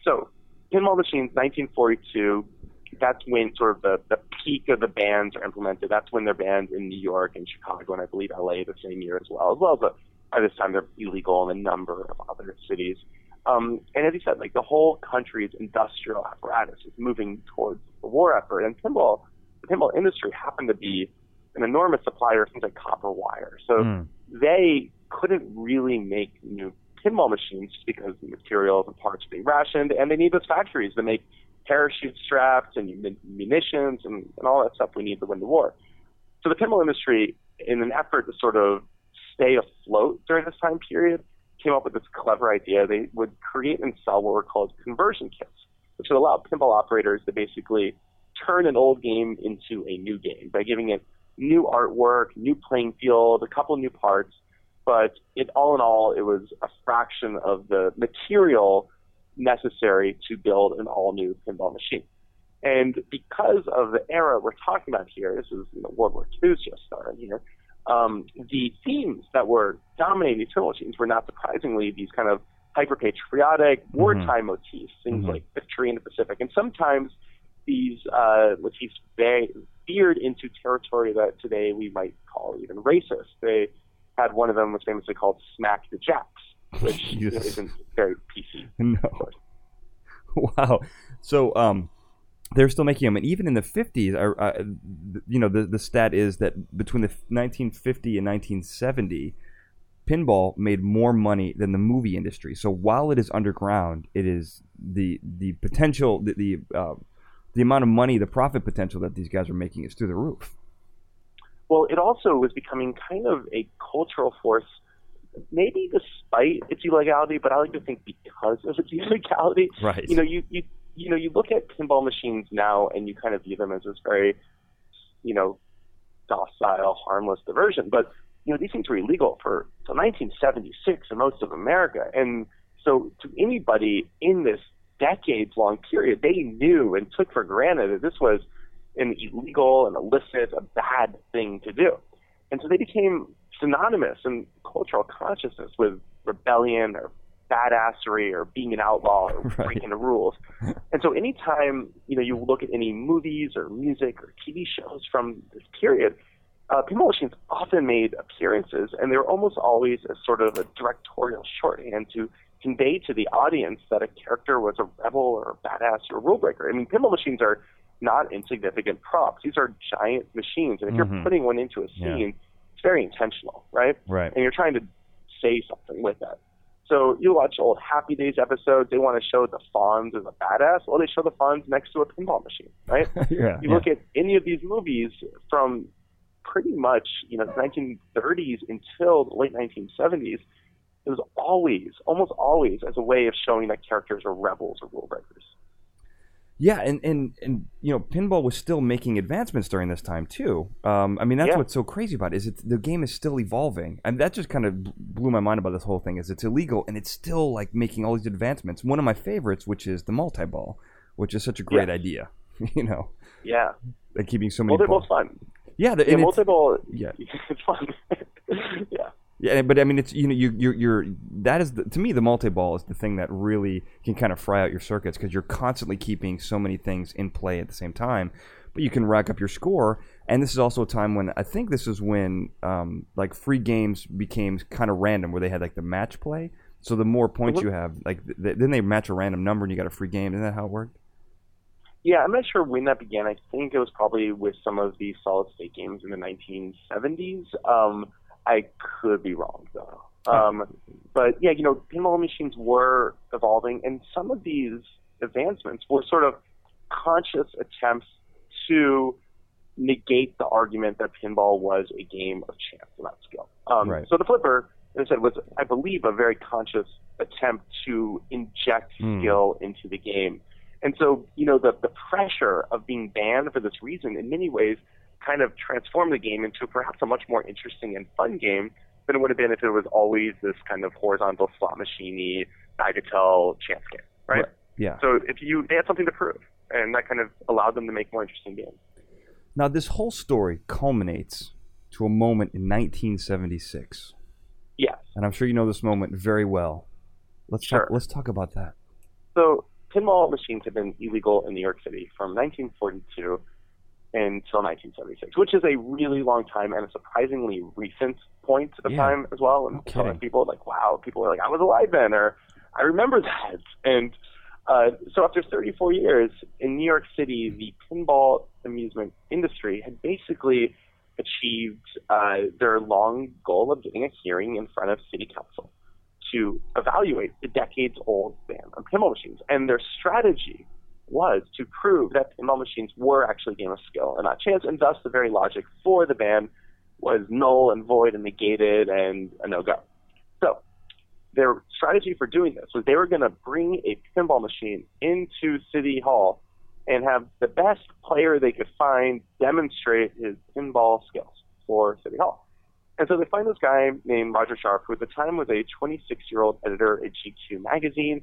So, pinball machines, 1942... That's when sort of the peak of the bans are implemented. That's when they're banned in New York and Chicago and I believe LA the same year as well. But by this time they're illegal in a number of other cities. And as you said, like the whole country's industrial apparatus is moving towards the war effort. And the pinball industry happened to be an enormous supplier of things like copper wire. So they couldn't really make new pinball machines just because the materials and parts were being rationed, and they need those factories to make parachute straps and munitions and all that stuff we need to win the war. So the pinball industry, in an effort to sort of stay afloat during this time period, came up with this clever idea. They would create and sell what were called conversion kits, which would allow pinball operators to basically turn an old game into a new game by giving it new artwork, new playing field, a couple new parts. But it was a fraction of the material necessary to build an all-new pinball machine. And because of the era we're talking about here, this is World War II's just starting here, the themes that were dominating these pinball machines were not surprisingly these kind of hyper-patriotic, wartime motifs, things like victory in the Pacific. And sometimes these motifs veered into territory that today we might call even racist. They had one of them was famously called Smack the Jacks, which isn't very PC. No. Wow. So they're still making them. And even in the 50s, the stat is that between the 1950 and 1970, pinball made more money than the movie industry. So while it is underground, it is the potential, the amount of money, the profit potential that these guys are making is through the roof. Well, it also was becoming kind of a cultural force, maybe despite its illegality, but I like to think because of its illegality. Right. You look at pinball machines now and you kind of view them as this very, docile, harmless diversion. But, these things were illegal until 1976 in most of America. And so to anybody in this decades-long period, they knew and took for granted that this was an illegal and illicit, a bad thing to do. And so they became synonymous in cultural consciousness with rebellion or badassery or being an outlaw or breaking the rules. And so anytime, you look at any movies or music or TV shows from this period, pinball machines often made appearances, and they were almost always a sort of a directorial shorthand to convey to the audience that a character was a rebel or a badass or a rule breaker. I mean, pinball machines are not insignificant props. These are giant machines, and if you're putting one into a scene, it's very intentional, right? Right. And you're trying to say something with that. So you watch old Happy Days episodes, they want to show the Fonz as a badass. Well, they show the Fonz next to a pinball machine, right? You look at any of these movies from pretty much the 1930s until the late 1970s, It was always, almost always, as a way of showing that characters are rebels or rule breakers. Yeah, and you know, pinball was still making advancements during this time too. I mean, that's what's so crazy about it, is the game is still evolving, and that just kind of blew my mind about this whole thing. Is it's illegal and it's still like making all these advancements. One of my favorites, which is the multi-ball, which is such a great idea. You know. Yeah. Like keeping so many. Well, they're both fun. Yeah, the multi-ball. Yeah, it's fun. Yeah. Yeah, but I mean, it's, you know, you're that is to me the multi-ball is the thing that really can kind of fry out your circuits, because you're constantly keeping so many things in play at the same time, but you can rack up your score. And this is also a time when I think this is when like free games became kind of random, where they had like the match play. So the more points you have, like then they match a random number and you got a free game. Isn't that how it worked? Yeah, I'm not sure when that began. I think it was probably with some of the solid state games in the 1970s. I could be wrong, though. But, yeah, you know, pinball machines were evolving, and some of these advancements were sort of conscious attempts to negate the argument that pinball was a game of chance and not skill. So the flipper, as I said, was, I believe, a very conscious attempt to inject skill into the game. And so, you know, the pressure of being banned for this reason, in many ways, kind of transform the game into perhaps a much more interesting and fun game than it would have been if it was always this kind of horizontal slot machine-y, bagatelle chance game, right? Yeah. So they had something to prove, and that kind of allowed them to make more interesting games. Now, this whole story culminates to a moment in 1976. Yes. And I'm sure you know this moment very well. Let's talk about that. So pinball machines have been illegal in New York City from 1942 until 1976, which is a really long time and a surprisingly recent point of time as well. And okay. People are like, wow, people are like, I was alive then, or I remember that. And so after 34 years in New York City, the pinball amusement industry had basically achieved their long goal of getting a hearing in front of city council to evaluate the decades-old ban on pinball machines. And their strategy was to prove that pinball machines were actually a game of skill and not chance, and thus the very logic for the ban was null and void and negated and a no-go. So their strategy for doing this was they were going to bring a pinball machine into City Hall and have the best player they could find demonstrate his pinball skills for City Hall. And so they find this guy named Roger Sharp, who at the time was a 26-year-old editor at GQ magazine.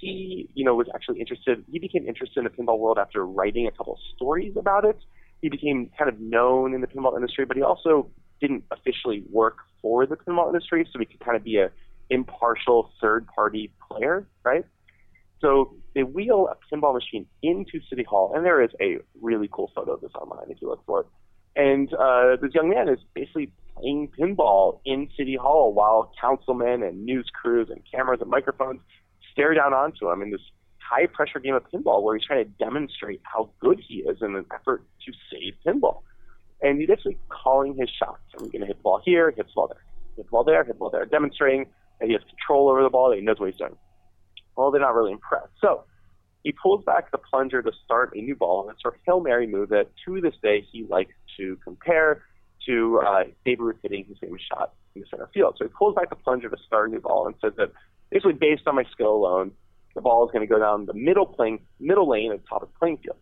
He, you know, was actually interested. He became interested in the pinball world after writing a couple of stories about it. He became kind of known in the pinball industry, but he also didn't officially work for the pinball industry, so he could kind of be an impartial third-party player, right? So they wheel a pinball machine into City Hall, and there is a really cool photo of this online if you look for it. And this young man is basically playing pinball in City Hall while councilmen and news crews and cameras and microphones stare down onto him in this high-pressure game of pinball where he's trying to demonstrate how good he is in an effort to save pinball. And he's actually calling his shots. I'm going to hit the ball here, hit the ball there, hit the ball there, hit the ball there, demonstrating that he has control over the ball, that he knows what he's doing. Well, they're not really impressed. So he pulls back the plunger to start a new ball, and it's a Hail Mary move that, to this day, he likes to compare to Babe Ruth hitting his famous shot in the center field. So he pulls back the plunger to start a new ball and says that, basically, based on my skill alone, the ball is going to go down the middle lane at the top of the playing field.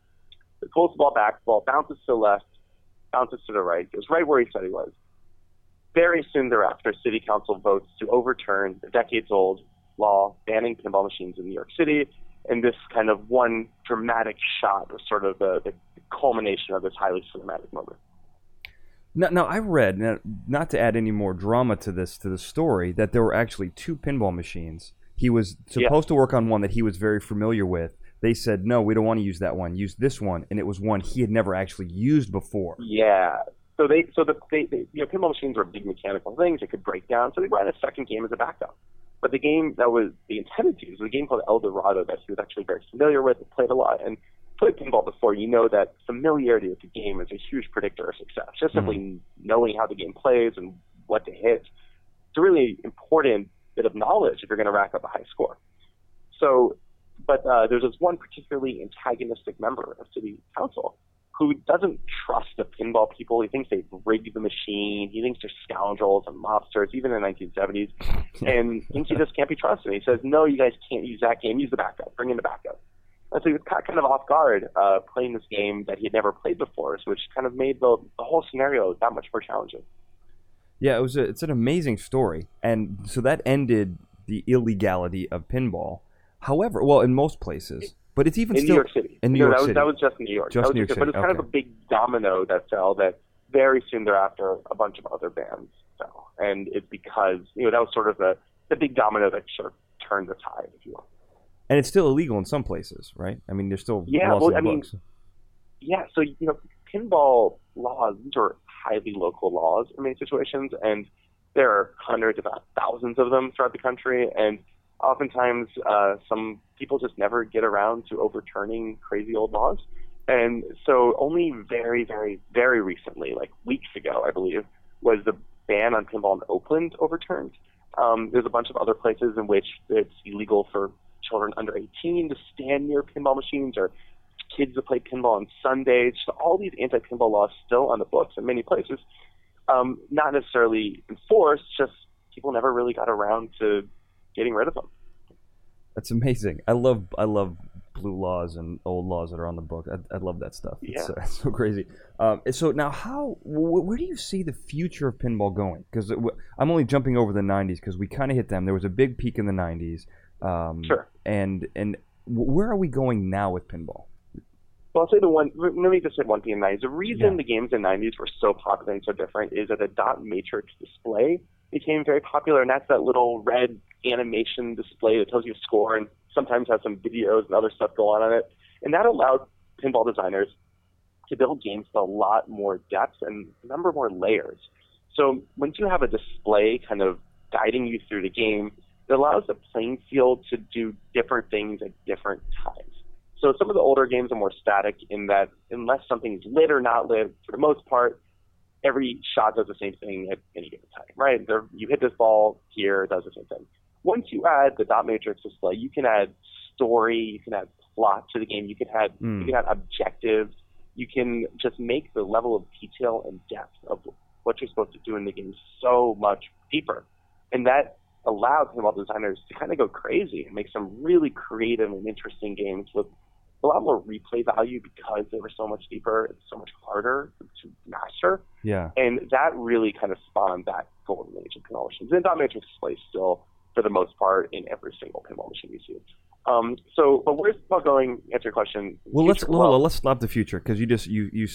It pulls the ball back, the ball bounces to the left, bounces to the right, goes right where he said he was. Very soon thereafter, City Council votes to overturn the decades-old law banning pinball machines in New York City, and this kind of one dramatic shot was sort of the culmination of this highly cinematic moment. Now, I read, not to add any more drama to this story, that there were actually two pinball machines. He was supposed to work on one that he was very familiar with. They said, no, we don't want to use that one. Use this one. And it was one he had never actually used before. Yeah. So they you know, pinball machines were big mechanical things. They could break down. So they ran a second game as a backup. But the game that was the intended to use was a game called El Dorado that he was actually very familiar with and played a lot. And played pinball before, you know that familiarity with the game is a huge predictor of success. Just simply knowing how the game plays and what to hit, it's a really important bit of knowledge if you're going to rack up a high score. So, but there's this one particularly antagonistic member of City Council who doesn't trust the pinball people. He thinks they've rigged the machine. He thinks they're scoundrels and mobsters, even in the 1970s, and thinks he just can't be trusted. And he says, no, you guys can't use that game. Use the backup. Bring in the backup. And so he was caught kind of off guard playing this game that he had never played before, which kind of made the whole scenario that much more challenging. Yeah, it's an amazing story. And so that ended the illegality of pinball. However, well, in most places, but it's even in still... In New York City. That was just New York. But it's kind of a big domino that fell, that very soon thereafter a bunch of other bands fell. And it's because, that was sort of the big domino that sort of turned the tide, if you will. And it's still illegal in some places, right? I mean, there's still laws in the books. Yeah, so, pinball laws, these are highly local laws in many situations, and there are hundreds, if not thousands of them throughout the country, and oftentimes some people just never get around to overturning crazy old laws. And so only very, very, very recently, like weeks ago, I believe, was the ban on pinball in Oakland overturned. There's a bunch of other places in which it's illegal for children under 18 to stand near pinball machines, or kids to play pinball on Sundays. So all these anti-pinball laws still on the books in many places, not necessarily enforced, just people never really got around to getting rid of them. That's amazing. I love blue laws and old laws that are on the book. I love that stuff. Yeah. It's so crazy. So now where do you see the future of pinball going? Because I'm only jumping over the 90s because we kind of hit them. There was a big peak in the 90s. Sure. And where are we going now with pinball? Well, I'll say let me just say one thing in the 90s. The reason the games in the 90s were so popular and so different is that the dot matrix display became very popular, and that's that little red animation display that tells you a score and sometimes has some videos and other stuff going on it. And that allowed pinball designers to build games with a lot more depth and a number more layers. So once you have a display kind of guiding you through the game, it allows the playing field to do different things at different times. So some of the older games are more static in that unless something's lit or not lit, for the most part, every shot does the same thing at any given time, right? You hit this ball here, it does the same thing. Once you add the dot matrix display, you can add story, you can add plot to the game, you can add objectives, you can just make the level of detail and depth of what you're supposed to do in the game so much deeper. And that allowed pinball designers to kind of go crazy and make some really creative and interesting games with a lot more replay value because they were so much deeper and so much harder to master. Yeah. And that really kind of spawned that golden age of pinball machines. And dot matrix displays still, for the most part, in every single pinball machine you see. But where's pinball going? Answer your question. Well, let's stop the future because you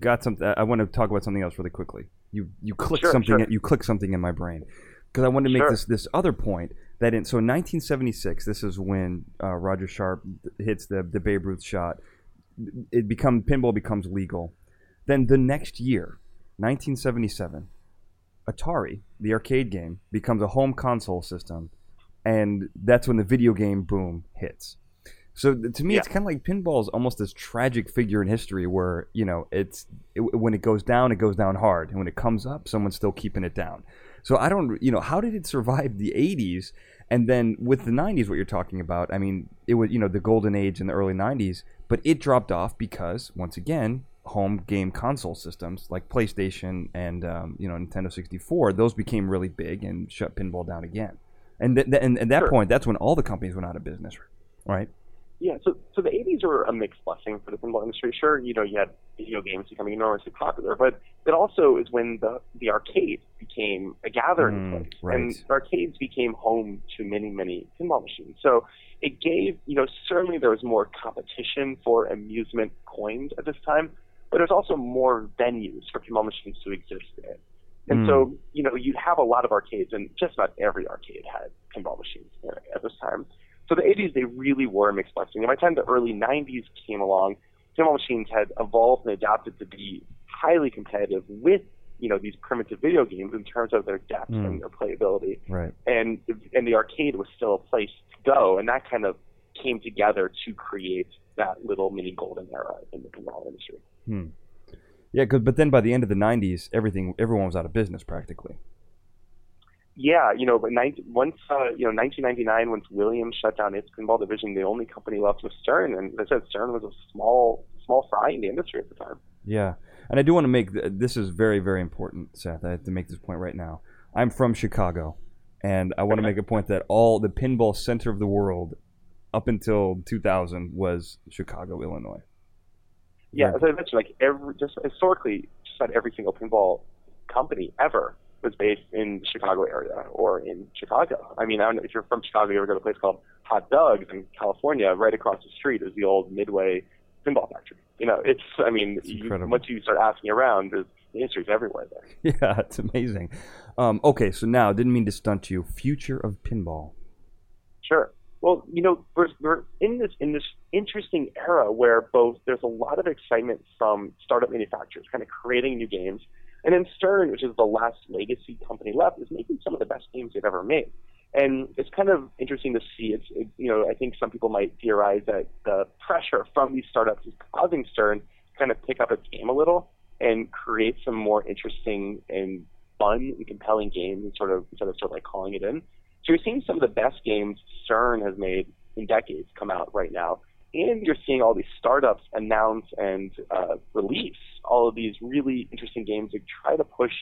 got something. I want to talk about something else really quickly. You click something in my brain because I wanted to make this other point. That in 1976, this is when Roger Sharp hits the Babe Ruth shot. Pinball becomes legal. Then the next year, 1977, Atari, the arcade game, becomes a home console system, and that's when the video game boom hits. So to me, it's kind of like pinball is almost this tragic figure in history, where when it goes down hard, and when it comes up, someone's still keeping it down. So I don't, how did it survive the 80s? And then with the 90s, what you're talking about, I mean, it was, the golden age in the early 90s, but it dropped off because, once again, home game console systems like PlayStation and, Nintendo 64, those became really big and shut pinball down again. And and at that point, that's when all the companies went out of business, right? Yeah, so the 80s were a mixed blessing for the pinball industry. Sure, you had video games becoming enormously popular, but it also is when the arcade became a gathering place. Right. And arcades became home to many, many pinball machines. So it gave, certainly there was more competition for amusement coins at this time, but there's also more venues for pinball machines to exist in. And so, you have a lot of arcades, and just about every arcade had pinball machines at this time. So the 80s, they really were a mixed blessing. And by the time the early 90s came along, pinball machines had evolved and adapted to be highly competitive with, these primitive video games in terms of their depth and their playability. Right. And the arcade was still a place to go, and that kind of came together to create that little mini golden era in the pinball industry. Yeah, but then by the end of the 90s, everyone was out of business practically. Yeah, but once 1999, once Williams shut down its pinball division, the only company left was Stern, and as I said, Stern was a small small fry in the industry at the time. Yeah. And I do want to make, this is very, very important, Seth. I have to make this point right now. I'm from Chicago, and I want to make a point that all the pinball center of the world up until 2000 was Chicago, Illinois. Yeah, right. As I mentioned, like historically, every single pinball company ever was based in the Chicago area or in Chicago. I mean, I don't know if you're from Chicago, you ever go to a place called Hot Dogs in California. Right across the street is the old Midway pinball factory. You know, it's, I mean, once you start asking around, there's industries everywhere there. Yeah, it's amazing. Okay, so now, didn't mean to stunt you. Future of pinball. Sure. Well, you know, we're in this interesting era where both there's a lot of excitement from startup manufacturers kind of creating new games, and then Stern, which is the last legacy company left, is making some of the best games they've ever made. And it's kind of interesting to see. It's you know, I think some people might theorize that the pressure from these startups is causing Stern to kind of pick up its game a little and create some more interesting and fun and compelling games, and sort of like calling it in. So you're seeing some of the best games Stern has made in decades come out right now, and you're seeing all these startups announce and release all of these really interesting games that try to push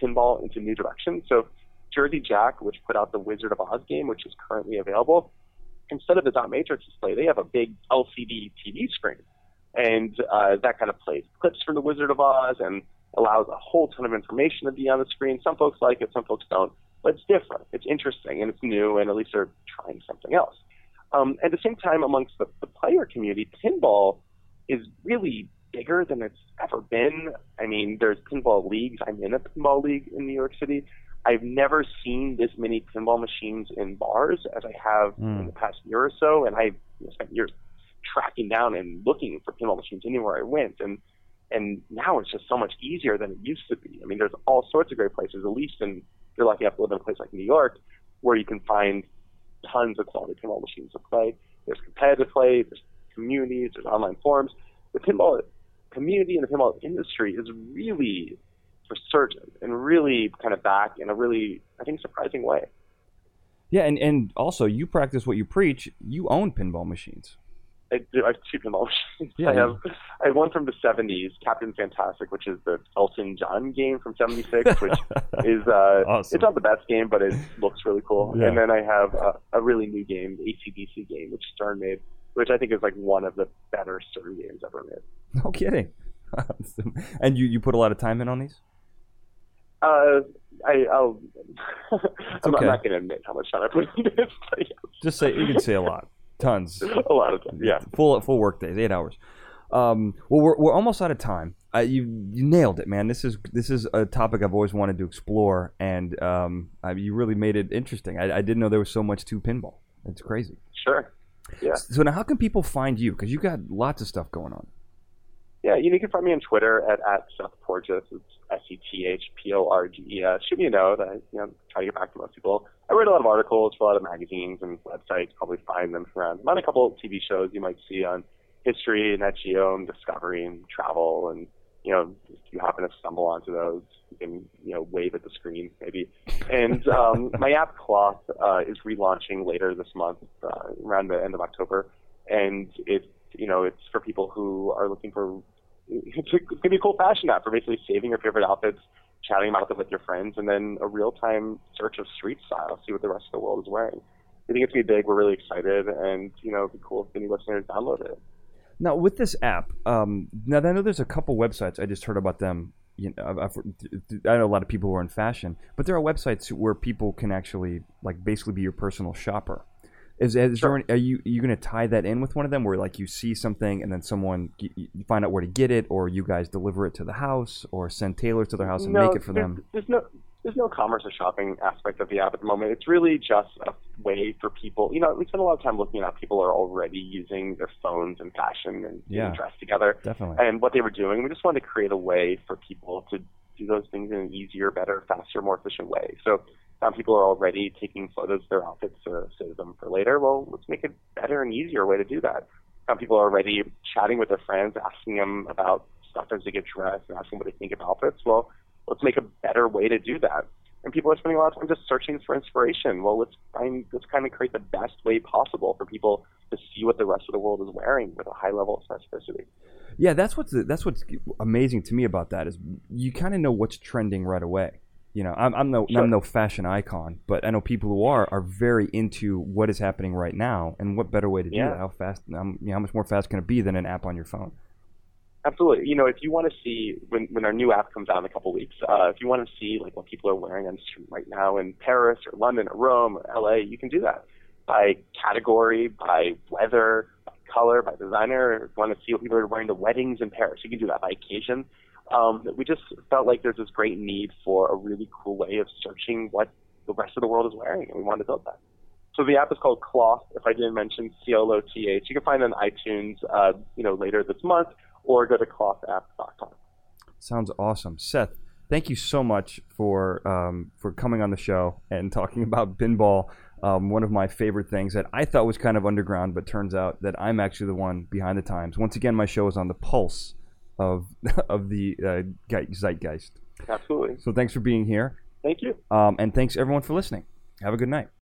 pinball into new directions. So Jersey Jack, which put out the Wizard of Oz game, which is currently available, instead of the dot matrix display, they have a big LCD TV screen, and that kind of plays clips from the Wizard of Oz and allows a whole ton of information to be on the screen. Some folks like it, some folks don't. But it's different, it's interesting, and it's new, and at least they're trying something else. At the same time, amongst the player community, pinball is really bigger than it's ever been. I mean, there's pinball leagues. I'm in a pinball league in New York City. I've never seen this many pinball machines in bars as I have in the past year or so, and I spent years tracking down and looking for pinball machines anywhere I went. And now it's just so much easier than it used to be. I mean, there's all sorts of great places, at least in you're lucky enough to live in a place like New York, where you can find tons of quality pinball machines to play. There's competitive play, there's communities, there's online forums. The pinball community and the pinball industry is really resurgent and really kind of back in a really, I think, surprising way. Yeah, and also you practice what you preach. You own pinball machines. I do. I have two pinball machines. Yeah. I have one from the 70s, Captain Fantastic, which is the Elton John game from 76, which is awesome. It's not the best game, but it looks really cool. Yeah. And then I have a really new game, the ACDC game, which Stern made, which I think is like one of the better Stern games ever made. No kidding. Awesome. And you put a lot of time in on these? I'm not going to admit how much time I put in this. But yeah. Just say, you can say a lot. Tons. A lot of time, yeah. Full work days, 8 hours. Well, we're almost out of time. You nailed it, man. This is a topic I've always wanted to explore, and you really made it interesting. I didn't know there was so much to pinball. It's crazy. Sure. Yeah. So now, how can people find you? Because you got lots of stuff going on. Yeah, you can find me on Twitter at Seth Porges. It's SETHPORGES. Shoot me a note. I try to get back to most people. I read a lot of articles for a lot of magazines and websites. Probably find them around. I'm on a couple of TV shows you might see on History and Nat Geo and Discovery and Travel. And if you happen to stumble onto those, you can wave at the screen maybe. And my app Cloth is relaunching later this month, around the end of October, and it's for people who are looking for. It's going to be a cool fashion app for basically saving your favorite outfits, chatting about them with your friends, and then a real-time search of street style, see what the rest of the world is wearing. I think it's going to be big. We're really excited, and, it'd be cool if any listeners download it. Now, with this app, now I know there's a couple websites. I just heard about them. I know a lot of people who are in fashion, but there are websites where people can actually, basically be your personal shopper. Sure. Are you going to tie that in with one of them where you see something and then someone you find out where to get it, or you guys deliver it to the house or send tailors to their house and make it for them? There's no commerce or shopping aspect of the app at the moment. It's really just a way for people. We spend a lot of time looking at how people are already using their phones and fashion and dress together. Definitely. And what they were doing. We just wanted to create a way for people to do those things in an easier, better, faster, more efficient way. So. Some people are already taking photos of their outfits to save them for later. Well, let's make a better and easier way to do that. Some people are already chatting with their friends, asking them about stuff as they get dressed and asking what they think of outfits. Well, let's make a better way to do that. and people are spending a lot of time just searching for inspiration. Well, let's kind of create the best way possible for people to see what the rest of the world is wearing with a high level of specificity. Yeah, that's what's amazing to me about that is you kind of know what's trending right away. You know, I'm no fashion icon, but I know people who are very into what is happening right now, and what better way to do that? How fast? How much more fast can it be than an app on your phone? Absolutely. You know, if you want to see when our new app comes out in a couple of weeks, if you want to see like what people are wearing on the street right now in Paris or London or Rome or LA, you can do that by category, by weather, by color, by designer. If you want to see what people are wearing to weddings in Paris, you can do that by occasion. We just felt like there's this great need for a really cool way of searching what the rest of the world is wearing, and we wanted to build that. So the app is called Cloth. If I didn't mention Cloth, you can find it on iTunes, later this month, or go to clothapp.com. Sounds awesome. Seth, thank you so much for coming on the show and talking about pinball, one of my favorite things that I thought was kind of underground, but turns out that I'm actually the one behind the times. Once again, my show is on the pulse of the zeitgeist. Absolutely. So thanks for being here. Thank you. And thanks, everyone, for listening. Have a good night.